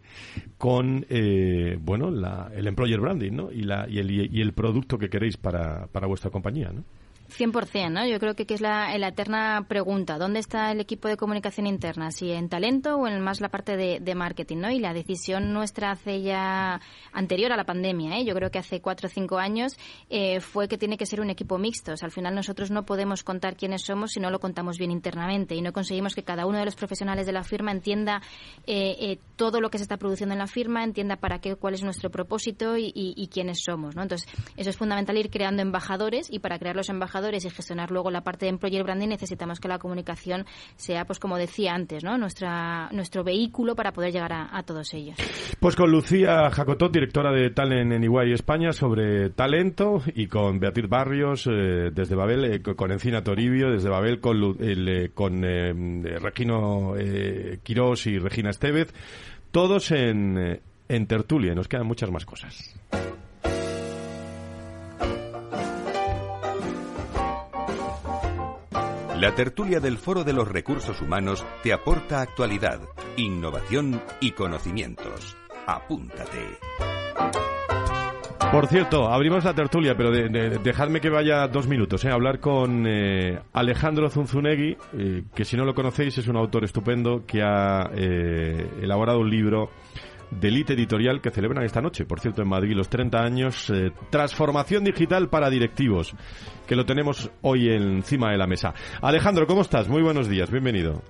con eh, bueno, la, el employer branding, ¿no? y, la, y, el, y el producto que queréis para, para vuestra compañía, ¿no? cien por ciento, ¿no? Yo creo que, que es la, la eterna pregunta. ¿Dónde está el equipo de comunicación interna? ¿Si en talento o en más la parte de, de marketing, ¿no? Y la decisión nuestra hace ya anterior a la pandemia, ¿eh? Yo creo que hace cuatro o cinco años eh, fue que tiene que ser un equipo mixto. O sea, al final nosotros no podemos contar quiénes somos si no lo contamos bien internamente y no conseguimos que cada uno de los profesionales de la firma entienda eh, eh, todo lo que se está produciendo en la firma, entienda para qué, cuál es nuestro propósito y, y, y quiénes somos, ¿no? Entonces, eso es fundamental, ir creando embajadores, y para crear los embajadores y gestionar luego la parte de employer branding necesitamos que la comunicación sea, pues como decía antes, ¿no? Nuestra, nuestro vehículo para poder llegar a, a todos ellos. Pues con Lucía Jacotot, directora de Talent en I G U A Y España, sobre talento, y con Beatriz Barrios eh, desde Babel, eh, con Encina Toribio desde Babel, con, el, eh, con eh, Regino eh, Quirós y Regina Estevez, todos en, en tertulia. Nos quedan muchas más cosas. La tertulia del Foro de los Recursos Humanos te aporta actualidad, innovación y conocimientos. Apúntate. Por cierto, abrimos la tertulia, pero de, de, dejadme que vaya dos minutos, ¿eh? A hablar con eh, Alejandro Zunzunegui, eh, que si no lo conocéis es un autor estupendo que ha eh, elaborado un libro de Elite Editorial que celebran esta noche, por cierto, en Madrid, los treinta años, eh, Transformación Digital para Directivos, que lo tenemos hoy encima de la mesa. Alejandro, ¿cómo estás? Muy buenos días, bienvenido.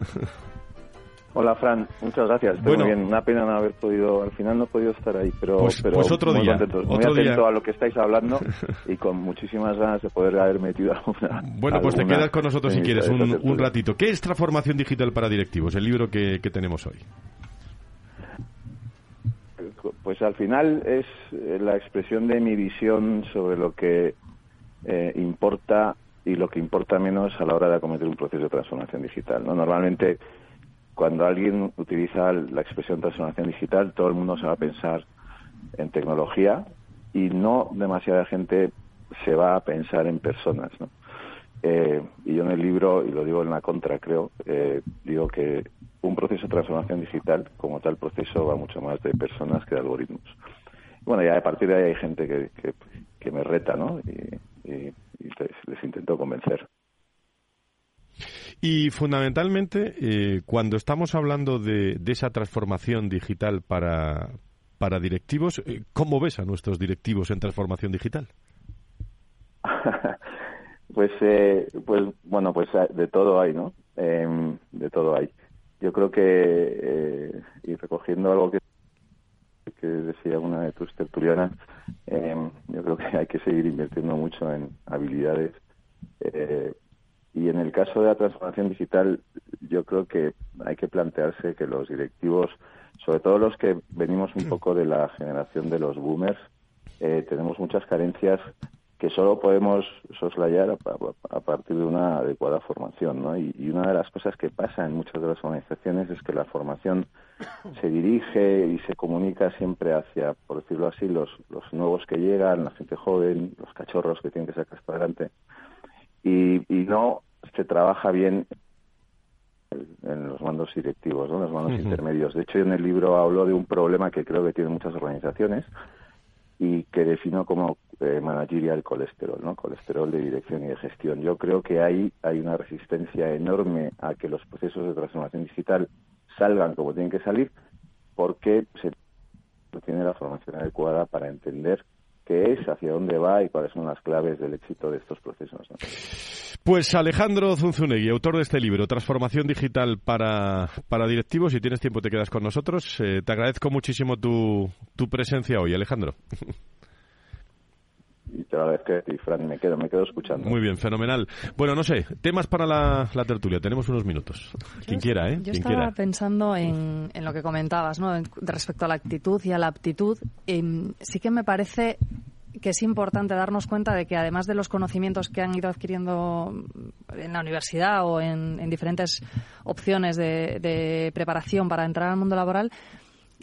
Hola, Fran, muchas gracias. Estoy bueno, muy bien, una pena no haber podido, al final no he podido estar ahí, pero, pues, pero pues otro muy día, contento, otro muy atento día. A lo que estáis hablando y con muchísimas ganas de poder haber metido alguna. Bueno, pues alguna te quedas con nosotros si quieres un, un ratito. ¿Qué es Transformación Digital para Directivos, el libro que, que tenemos hoy? Pues al final es la expresión de mi visión sobre lo que eh, importa y lo que importa menos a la hora de acometer un proceso de transformación digital, ¿no? Normalmente, cuando alguien utiliza la expresión transformación digital, todo el mundo se va a pensar en tecnología y no demasiada gente se va a pensar en personas, ¿no? Eh, y yo en el libro, y lo digo en la contra, creo, eh, digo que un proceso de transformación digital, como tal proceso, va mucho más de personas que de algoritmos. Bueno, ya a partir de ahí hay gente que, que, que me reta, ¿no? Y, y, y les, les intento convencer. Y fundamentalmente, eh, cuando estamos hablando de, de esa transformación digital para, para directivos, eh, ¿cómo ves a nuestros directivos en transformación digital? Pues, eh, pues bueno, pues de todo hay, ¿no? Eh, de todo hay. Yo creo que, eh, y recogiendo algo que, que decía una de tus tertulianas, eh, yo creo que hay que seguir invirtiendo mucho en habilidades. Eh, y en el caso de la transformación digital, yo creo que hay que plantearse que los directivos, sobre todo los que venimos un poco de la generación de los boomers, eh, tenemos muchas carencias que solo podemos soslayar a partir de una adecuada formación, ¿no? Y una de las cosas que pasa en muchas de las organizaciones es que la formación se dirige y se comunica siempre hacia, por decirlo así, los, los nuevos que llegan, la gente joven, los cachorros que tienen que sacarse para adelante, y, y no se trabaja bien en los mandos directivos, ¿no? En los mandos uh-huh. intermedios. De hecho, en el libro hablo de un problema que creo que tienen muchas organizaciones y que defino como eh, managerial colesterol, ¿no? Colesterol de dirección y de gestión. Yo creo que ahí hay una resistencia enorme a que los procesos de transformación digital salgan como tienen que salir, porque se tiene la formación adecuada para entender qué es, hacia dónde va y cuáles son las claves del éxito de estos procesos, ¿no? Pues Alejandro Zunzunegui, autor de este libro, Transformación Digital para, para Directivos. Si tienes tiempo te quedas con nosotros. Eh, te agradezco muchísimo tu, tu presencia hoy, Alejandro. Y te lo agradezco a ti, Fran. Me quedo, me quedo escuchando. Muy bien, fenomenal. Bueno, no sé, temas para la, la tertulia. Tenemos unos minutos. Quien quiera, ¿eh? Yo estaba quiera. pensando en, en lo que comentabas, ¿no? Respecto a la actitud y a la aptitud. Eh, sí que me parece que es importante darnos cuenta de que además de los conocimientos que han ido adquiriendo en la universidad o en, en diferentes opciones de, de preparación para entrar al mundo laboral,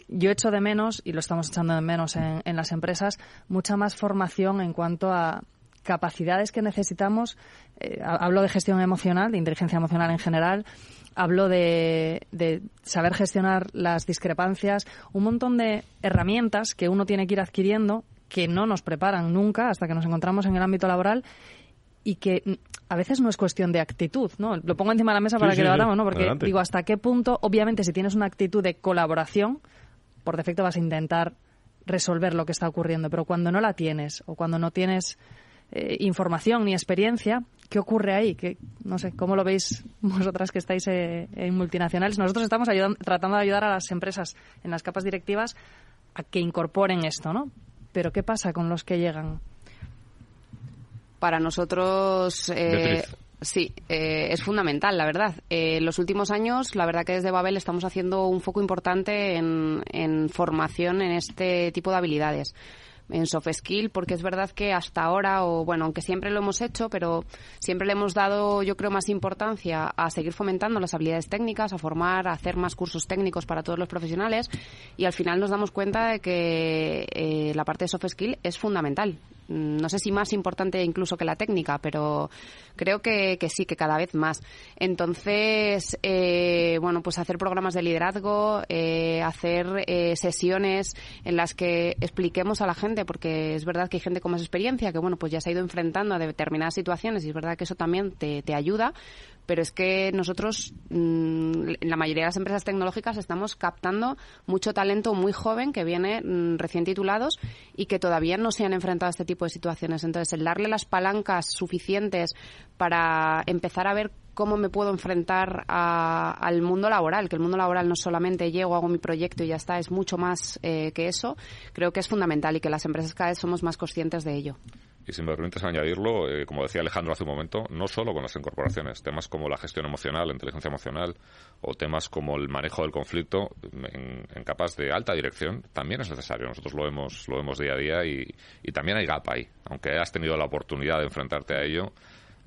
yo echo de menos, y lo estamos echando de menos en, en las empresas, mucha más formación en cuanto a capacidades que necesitamos. Eh, hablo de gestión emocional, de inteligencia emocional en general. Hablo de, de saber gestionar las discrepancias. Un montón de herramientas que uno tiene que ir adquiriendo que no nos preparan nunca hasta que nos encontramos en el ámbito laboral y que a veces no es cuestión de actitud, ¿no? Lo pongo encima de la mesa sí, para sí, que lo hablamos, ¿no? Porque adelante. Digo, ¿hasta qué punto? Obviamente, si tienes una actitud de colaboración, por defecto vas a intentar resolver lo que está ocurriendo, pero cuando no la tienes o cuando no tienes eh, información ni experiencia, ¿qué ocurre ahí? Que no sé, ¿cómo lo veis vosotras que estáis eh, en multinacionales? Nosotros estamos ayudando, tratando de ayudar a las empresas en las capas directivas a que incorporen esto, ¿no? Pero ¿qué pasa con los que llegan? Para nosotros, eh, sí, eh, es fundamental, la verdad. Eh, los últimos años, la verdad que desde Babel estamos haciendo un foco importante en, en formación en este tipo de habilidades, en soft skill, porque es verdad que hasta ahora, o bueno, aunque siempre lo hemos hecho, pero siempre le hemos dado, yo creo, más importancia a seguir fomentando las habilidades técnicas, a formar, a hacer más cursos técnicos para todos los profesionales, y al final nos damos cuenta de que eh, la parte de soft skill es fundamental. no sé si más importante incluso que la técnica, pero creo que, que sí, que cada vez más. Entonces, eh, bueno, pues hacer programas de liderazgo, eh, hacer eh, sesiones en las que expliquemos a la gente, porque es verdad que hay gente con más experiencia que, bueno, pues ya se ha ido enfrentando a determinadas situaciones y es verdad que eso también te, te ayuda, pero es que nosotros, mmm, la mayoría de las empresas tecnológicas estamos captando mucho talento muy joven que viene mmm, recién titulados y que todavía no se han enfrentado a este tipo de situaciones. Entonces, el darle las palancas suficientes para empezar a ver cómo me puedo enfrentar a, al mundo laboral, que el mundo laboral no solamente llego, hago mi proyecto y ya está, es mucho más eh, que eso, creo que es fundamental y que las empresas cada vez somos más conscientes de ello. Y si me permites añadirlo, eh, como decía Alejandro hace un momento, no solo con las incorporaciones, temas como la gestión emocional, la inteligencia emocional o temas como el manejo del conflicto en, en capas de alta dirección también es necesario. Nosotros lo vemos, lo vemos día a día y, y también hay gap ahí. Aunque has tenido la oportunidad de enfrentarte a ello,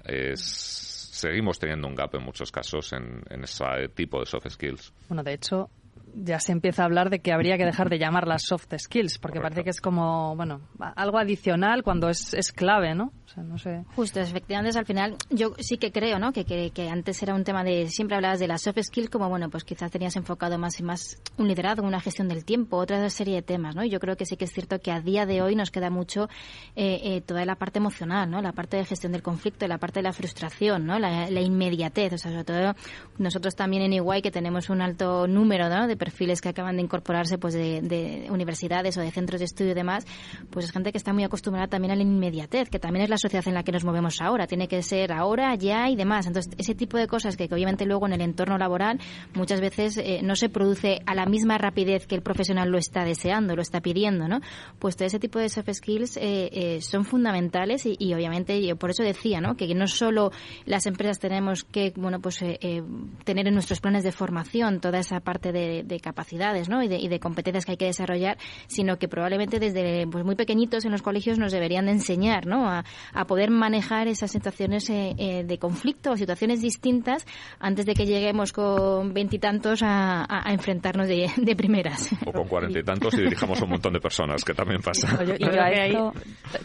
es... Seguimos teniendo un gap en muchos casos en, en ese tipo de soft skills. Bueno, de hecho, ya se empieza a hablar de que habría que dejar de llamarlas soft skills, porque Correcto. Parece que es como, bueno, algo adicional cuando es, es clave, ¿no? O sea, no sé. Justo, efectivamente, al final, yo sí que creo, ¿no? Que, que, que antes era un tema de, siempre hablabas de las soft skills como, bueno, pues quizás tenías enfocado más y más un liderazgo, una gestión del tiempo, otra serie de temas, ¿no? Y yo creo que sí que es cierto que a día de hoy nos queda mucho eh, eh, toda la parte emocional, ¿no? La parte de gestión del conflicto, la parte de la frustración, ¿no? La, la inmediatez, o sea, sobre todo nosotros también en E Y que tenemos un alto número, ¿no? De perfiles que acaban de incorporarse pues de, de universidades o de centros de estudio y demás, pues es gente que está muy acostumbrada también a la inmediatez, que también es la sociedad en la que nos movemos ahora, tiene que ser ahora, ya y demás. Entonces, ese tipo de cosas que, que obviamente luego en el entorno laboral muchas veces eh, no se produce a la misma rapidez que el profesional lo está deseando, lo está pidiendo, ¿no? Pues todo ese tipo de soft skills eh, eh, son fundamentales y, y obviamente yo por eso decía, ¿no? Que no solo las empresas tenemos que, bueno, pues eh, eh, tener en nuestros planes de formación toda esa parte de de capacidades, ¿no? y, de, y de competencias que hay que desarrollar, sino que probablemente desde pues, muy pequeñitos en los colegios nos deberían de enseñar, ¿no? a, a poder manejar esas situaciones eh, eh, de conflicto o situaciones distintas antes de que lleguemos con veintitantos a, a, a enfrentarnos de, de primeras. O con cuarenta y tantos y dirijamos a un montón de personas, que también pasa. Yo, yo creo que ahí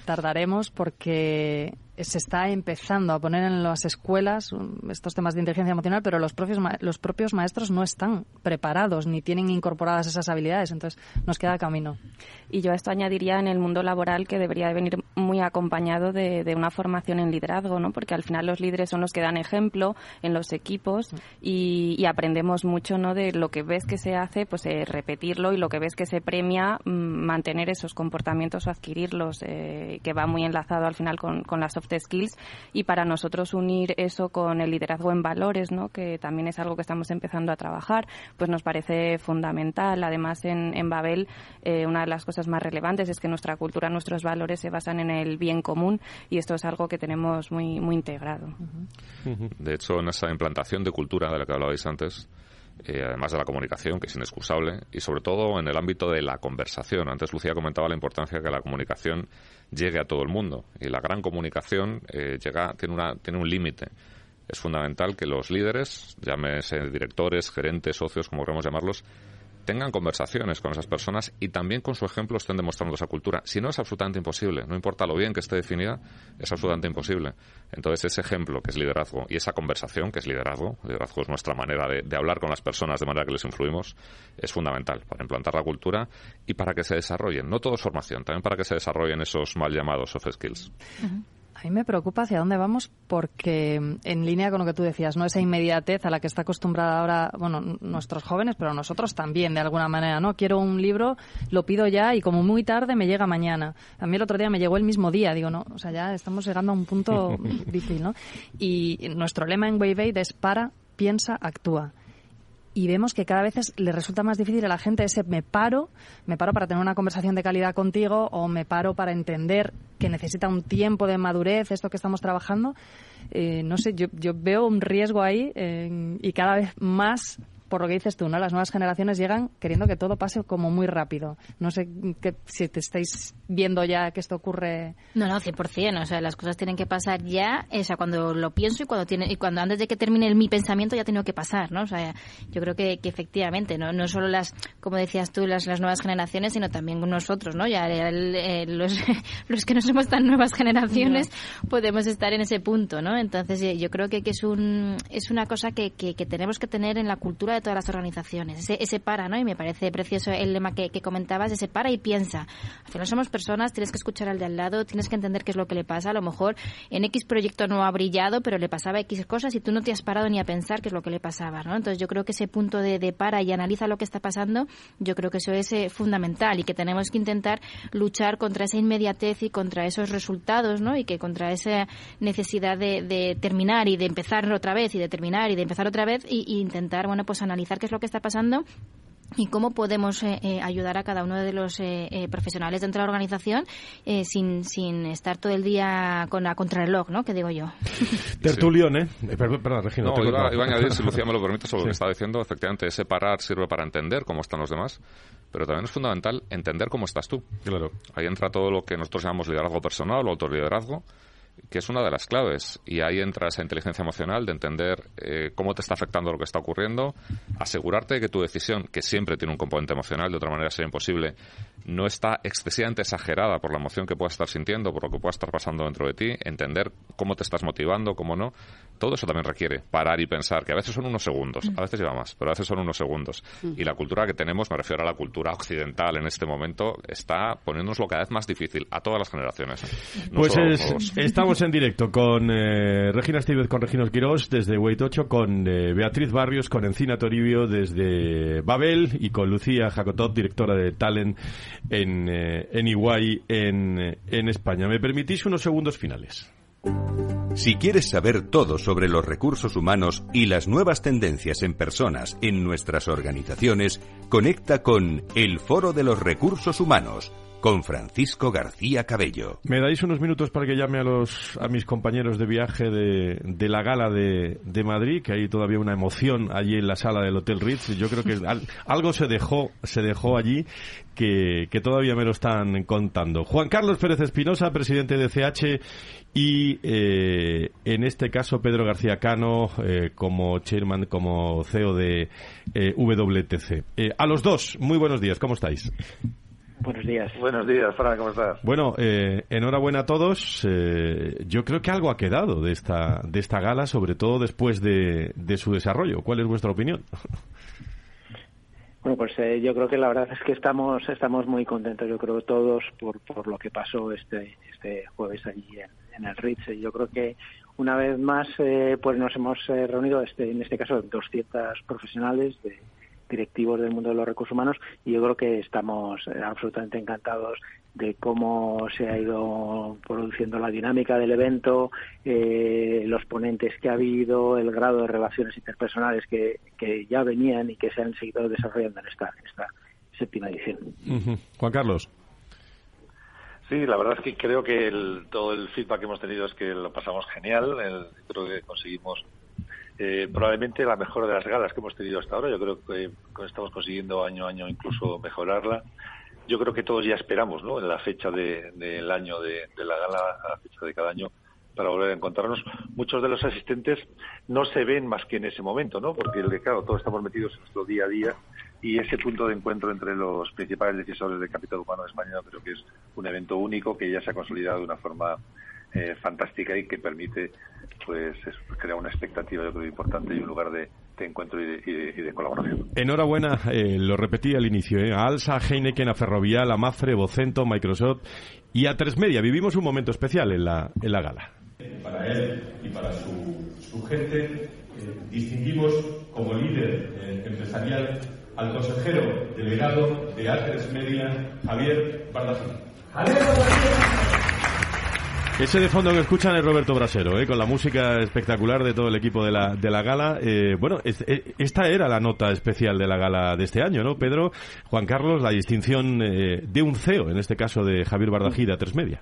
tardaremos porque... se está empezando a poner en las escuelas estos temas de inteligencia emocional, pero los propios ma- los propios maestros no están preparados ni tienen incorporadas esas habilidades, entonces nos queda camino. Y yo esto añadiría en el mundo laboral que debería de venir muy acompañado de, de una formación en liderazgo, ¿no? Porque al final los líderes son los que dan ejemplo en los equipos y, y aprendemos mucho, ¿no? De lo que ves que se hace, pues eh, repetirlo, y lo que ves que se premia, m- mantener esos comportamientos o adquirirlos, eh, que va muy enlazado al final con, con las soft skills, y para nosotros unir eso con el liderazgo en valores, ¿no? Que también es algo que estamos empezando a trabajar, pues nos parece fundamental. Además, en, en Babel, eh, una de las cosas más relevantes es que nuestra cultura, nuestros valores se basan en el bien común, y esto es algo que tenemos muy, muy integrado. De hecho, en esa implantación de cultura de la que hablabais antes, Eh, además de la comunicación, que es inexcusable, y sobre todo en el ámbito de la conversación. Antes Lucía comentaba la importancia de que la comunicación llegue a todo el mundo, y la gran comunicación eh, llega, tiene, una, tiene un límite. Es fundamental que los líderes, llámese directores, gerentes, socios, como queremos llamarlos, tengan conversaciones con esas personas y también con su ejemplo estén demostrando esa cultura. Si no, es absolutamente imposible. No importa lo bien que esté definida, es absolutamente imposible. Entonces, ese ejemplo, que es liderazgo, y esa conversación, que es liderazgo, liderazgo es nuestra manera de, de hablar con las personas de manera que les influimos, es fundamental para implantar la cultura y para que se desarrollen. No todo es formación, también para que se desarrollen esos mal llamados soft skills. Uh-huh. A mí me preocupa hacia dónde vamos, porque en línea con lo que tú decías, ¿no? Esa inmediatez a la que está acostumbrada ahora, bueno, n- nuestros jóvenes, pero nosotros también, de alguna manera, ¿no? Quiero un libro, lo pido ya y como muy tarde me llega mañana. A mí el otro día me llegó el mismo día, digo, no, o sea, ya estamos llegando a un punto difícil, ¿no? Y nuestro lema en Wait ocho es para, piensa, actúa. Y vemos que cada vez es, le resulta más difícil a la gente ese me paro, me paro para tener una conversación de calidad contigo, o me paro para entender que necesita un tiempo de madurez esto que estamos trabajando. Eh, no sé, yo, yo veo un riesgo ahí eh, y cada vez más... por lo que dices tú, ¿no? Las nuevas generaciones llegan queriendo que todo pase como muy rápido. No sé que, si te estáis viendo ya que esto ocurre... No, no, cien por ciento. O sea, las cosas tienen que pasar ya. O sea, cuando lo pienso y cuando tiene, y cuando antes de que termine el, mi pensamiento ya ha tenido que pasar, ¿no? O sea, yo creo que, que efectivamente, ¿no? No solo las, como decías tú, las, las nuevas generaciones, sino también nosotros, ¿no? Ya el, eh, los, los que no somos tan nuevas generaciones no. podemos estar en ese punto, ¿no? Entonces, yo creo que, que es un es una cosa que, que, que tenemos que tener en la cultura de todas las organizaciones. Ese, ese para, ¿no? Y me parece precioso el lema que, que comentabas, ese para y piensa. Al final somos personas, tienes que escuchar al de al lado, tienes que entender qué es lo que le pasa. A lo mejor en X proyecto no ha brillado, pero le pasaba X cosas y tú no te has parado ni a pensar qué es lo que le pasaba, ¿no? Entonces, yo creo que ese punto de, de para y analiza lo que está pasando, yo creo que eso es eh, fundamental y que tenemos que intentar luchar contra esa inmediatez y contra esos resultados, ¿no? Y que contra esa necesidad de, de terminar y de empezar otra vez y de terminar y de empezar otra vez y, y intentar, bueno, pues analizar qué es lo que está pasando y cómo podemos eh, eh, ayudar a cada uno de los eh, eh, profesionales dentro de la organización eh, sin sin estar todo el día con a contrarreloj, ¿no? Que digo yo. Tertulión, ¿eh? eh perdón, perdón, Regina. No, iba, iba a añadir, si Lucía me lo permite, sobre sí. lo que está diciendo. Efectivamente, ese parar sirve para entender cómo están los demás, pero también es fundamental entender cómo estás tú. Claro. Ahí entra todo lo que nosotros llamamos liderazgo personal o autoliderazgo, que es una de las claves, y ahí entra esa inteligencia emocional de entender eh, cómo te está afectando lo que está ocurriendo, asegurarte de que tu decisión, que siempre tiene un componente emocional, de otra manera sería imposible, no está excesivamente exagerada por la emoción que puedas estar sintiendo, por lo que pueda estar pasando dentro de ti, entender cómo te estás motivando, cómo no. Todo eso también requiere parar y pensar, que a veces son unos segundos, a veces lleva más, pero a veces son unos segundos. Y la cultura que tenemos, me refiero a la cultura occidental en este momento, está poniéndonoslo cada vez más difícil a todas las generaciones. No pues es, estamos en directo con eh, Regina Estevez, con Regino Quirós desde Wait ocho, con eh, Beatriz Barrios, con Encina Toribio desde Babel y con Lucía Jacotot, directora de Talent en, eh, en I G U A Y en, en España. ¿Me permitís unos segundos finales? Si quieres saber todo sobre los recursos humanos y las nuevas tendencias en personas en nuestras organizaciones, conecta con el Foro de los Recursos Humanos, con Francisco García Cabello. ¿Me dais unos minutos para que llame a los a mis compañeros de viaje de, de la gala de, de Madrid? Que hay todavía una emoción allí en la sala del Hotel Rich. Yo creo que al, algo se dejó, se dejó allí que, que todavía me lo están contando. Juan Carlos Pérez Espinosa, presidente de C H, y eh, en este caso Pedro García Cano eh, como chairman, como C E O de eh, W T C. Eh, a los dos, muy buenos días, ¿cómo estáis? Buenos días. Buenos días, Fran, ¿cómo estás? Bueno, eh, enhorabuena a todos. Eh, yo creo que algo ha quedado de esta de esta gala, sobre todo después de, de su desarrollo. ¿Cuál es vuestra opinión? Bueno, pues eh, yo creo que la verdad es que estamos estamos muy contentos, yo creo, todos por por lo que pasó este este jueves allí en, en el Ritz. Yo creo que una vez más eh, pues nos hemos eh, reunido, este en este caso doscientos profesionales de directivos del mundo de los recursos humanos, y yo creo que estamos absolutamente encantados de cómo se ha ido produciendo la dinámica del evento, eh, los ponentes que ha habido, el grado de relaciones interpersonales que, que ya venían y que se han seguido desarrollando en esta, en esta séptima edición. Uh-huh. Juan Carlos. Sí, la verdad es que creo que el, todo el feedback que hemos tenido es que lo pasamos genial. El, creo que conseguimos Eh, probablemente la mejor de las galas que hemos tenido hasta ahora. Yo creo que eh, estamos consiguiendo año a año incluso mejorarla. Yo creo que todos ya esperamos, ¿no?, en la fecha del de, de año de, de la gala, a la fecha de cada año, para volver a encontrarnos. Muchos de los asistentes no se ven más que en ese momento, ¿no?, porque, claro, todos estamos metidos en nuestro día a día, y ese punto de encuentro entre los principales decisores del capital humano de España creo que es un evento único que ya se ha consolidado de una forma Eh, fantástica y que permite, pues, crear una expectativa, yo creo, importante y un lugar de, de encuentro y de, y, de, y de colaboración. Enhorabuena, eh, lo repetí al inicio, eh, a Alsa, a Heineken, a Ferrovial, a Mafre, Vocento, Microsoft y a Atresmedia. Vivimos un momento especial en la, en la gala. Para él y para su, su gente, eh, distinguimos como líder eh, empresarial al consejero delegado de Atresmedia, Javier Bardají. ¡Javier Bardají! Ese de fondo que escuchan es Roberto Brasero, ¿eh?, con la música espectacular de todo el equipo de la de la gala. Eh, bueno, es, esta era la nota especial de la gala de este año, ¿no, Pedro? Juan Carlos, la distinción eh, de un C E O, en este caso de Javier Bardají, de Atresmedia.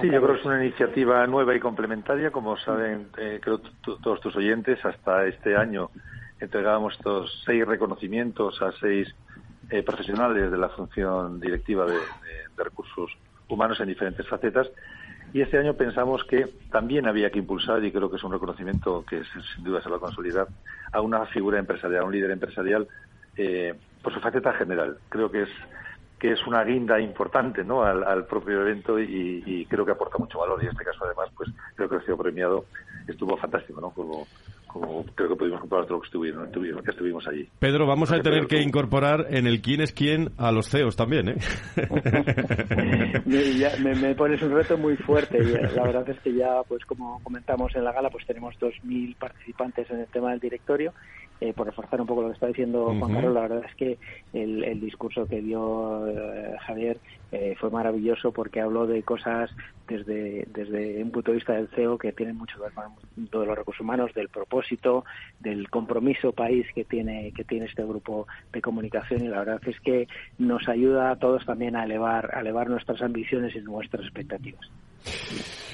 Sí, yo creo que es una iniciativa nueva y complementaria. Como saben, eh, creo todos tus oyentes, hasta este año entregábamos estos seis reconocimientos a seis eh, profesionales de la función directiva de, de, de recursos humanos en diferentes facetas. Y este año pensamos que también había que impulsar, y creo que es un reconocimiento que sin duda se va a consolidar, a una figura empresarial, a un líder empresarial eh, por su faceta general. Creo que es que es una guinda importante, ¿no?, al, al propio evento, y, y creo que aporta mucho valor. Y en este caso, además, pues creo que ha sido premiado. Estuvo fantástico, ¿no?, como, como creo que pudimos comprobar todo lo que estuvimos, estuvimos, que estuvimos allí. Pedro, vamos a tener que incorporar en el quién es quién a los C E Os también, ¿eh? me, me, me pones un reto muy fuerte. Y la verdad es que ya, pues como comentamos en la gala, pues tenemos dos mil participantes en el tema del directorio. Eh, por reforzar un poco lo que está diciendo Juan Carlos, la verdad es que el, el discurso que dio eh, Javier eh, fue maravilloso, porque habló de cosas desde, desde un punto de vista del C E O que tienen mucho de, de los recursos humanos, del propósito, del compromiso país que tiene que tiene este grupo de comunicación, y la verdad es que nos ayuda a todos también a elevar, a elevar nuestras ambiciones y nuestras expectativas.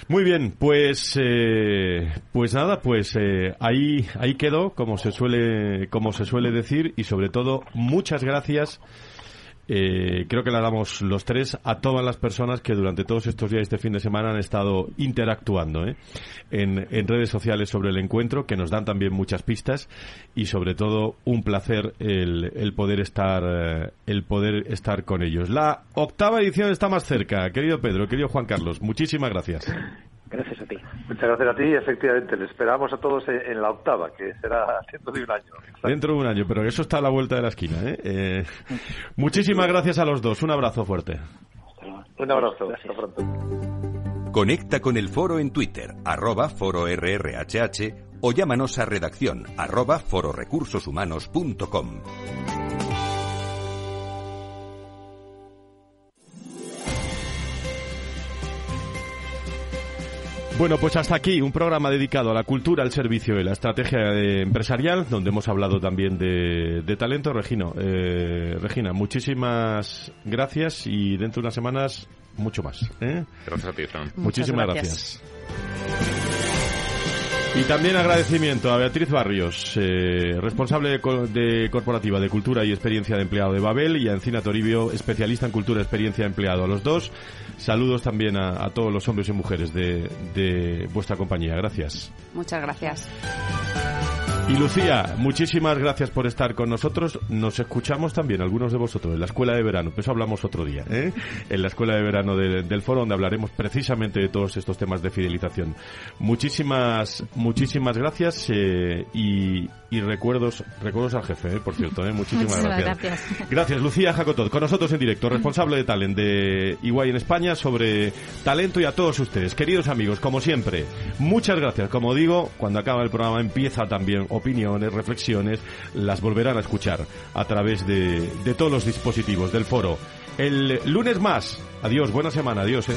Muy bien, pues eh, pues nada, pues eh, ahí ahí quedó, como se suele como se suele decir, y sobre todo muchas gracias. Eh, creo que la damos los tres a todas las personas que durante todos estos días, este fin de semana, han estado interactuando ¿eh? en, en redes sociales sobre el encuentro, que nos dan también muchas pistas, y sobre todo un placer el, el poder estar el poder estar con ellos. La octava edición está más cerca, querido Pedro, querido Juan Carlos, muchísimas gracias. Gracias a ti. Muchas gracias a ti, efectivamente, le esperamos a todos en la octava, que será dentro de un año. Exacto. Dentro de un año, pero eso está a la vuelta de la esquina, ¿eh? eh muchísimas gracias a los dos, un abrazo fuerte. Un abrazo, gracias. Hasta pronto. Conecta con el foro en Twitter, arroba foro R R H H, o llámanos a redacción, arroba fororecursoshumanos punto com. Bueno, pues hasta aquí un programa dedicado a la cultura, al servicio y la estrategia empresarial, donde hemos hablado también de, de talento. Regino, eh, Regina, muchísimas gracias, y dentro de unas semanas mucho más, ¿eh? Gracias a ti, Fran. Muchísimas gracias. gracias. Y también agradecimiento a Beatriz Barrios, eh, responsable de, de Corporativa de Cultura y Experiencia de Empleado de Babel, y a Encina Toribio, especialista en Cultura, Experiencia de Empleado. A los dos. Saludos también a, a todos los hombres y mujeres de, de vuestra compañía. Gracias. Muchas gracias. Y Lucía, muchísimas gracias por estar con nosotros. Nos escuchamos también, algunos de vosotros, en la Escuela de Verano. Pues hablamos otro día, ¿eh? En la Escuela de Verano de, del Foro, donde hablaremos precisamente de todos estos temas de fidelización. Muchísimas, muchísimas gracias eh, y, y recuerdos recuerdos al jefe, ¿eh? Por cierto, ¿eh? Muchísimas, muchísimas gracias. gracias. Gracias, Lucía Jacotot, con nosotros en directo, responsable de Talent de I G U A Y en España, sobre talento. Y a todos ustedes, queridos amigos, como siempre, muchas gracias. Como digo, cuando acaba el programa empieza también... opiniones, reflexiones, las volverán a escuchar a través de, de todos los dispositivos del foro. El lunes más. Adiós, buena semana, adiós, eh.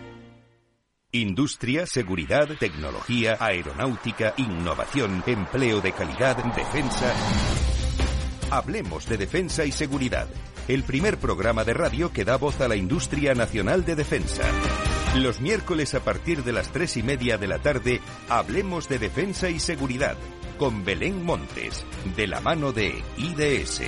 Industria, seguridad, tecnología, aeronáutica, innovación, empleo de calidad, defensa... Hablemos de defensa y seguridad, el primer programa de radio que da voz a la industria nacional de defensa. Los miércoles a partir de las tres y media de la tarde, hablemos de defensa y seguridad, con Belén Montes, de la mano de I D S.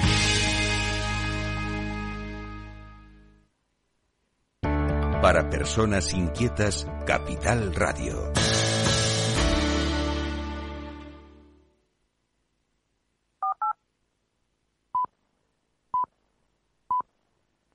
Para personas inquietas, Capital Radio.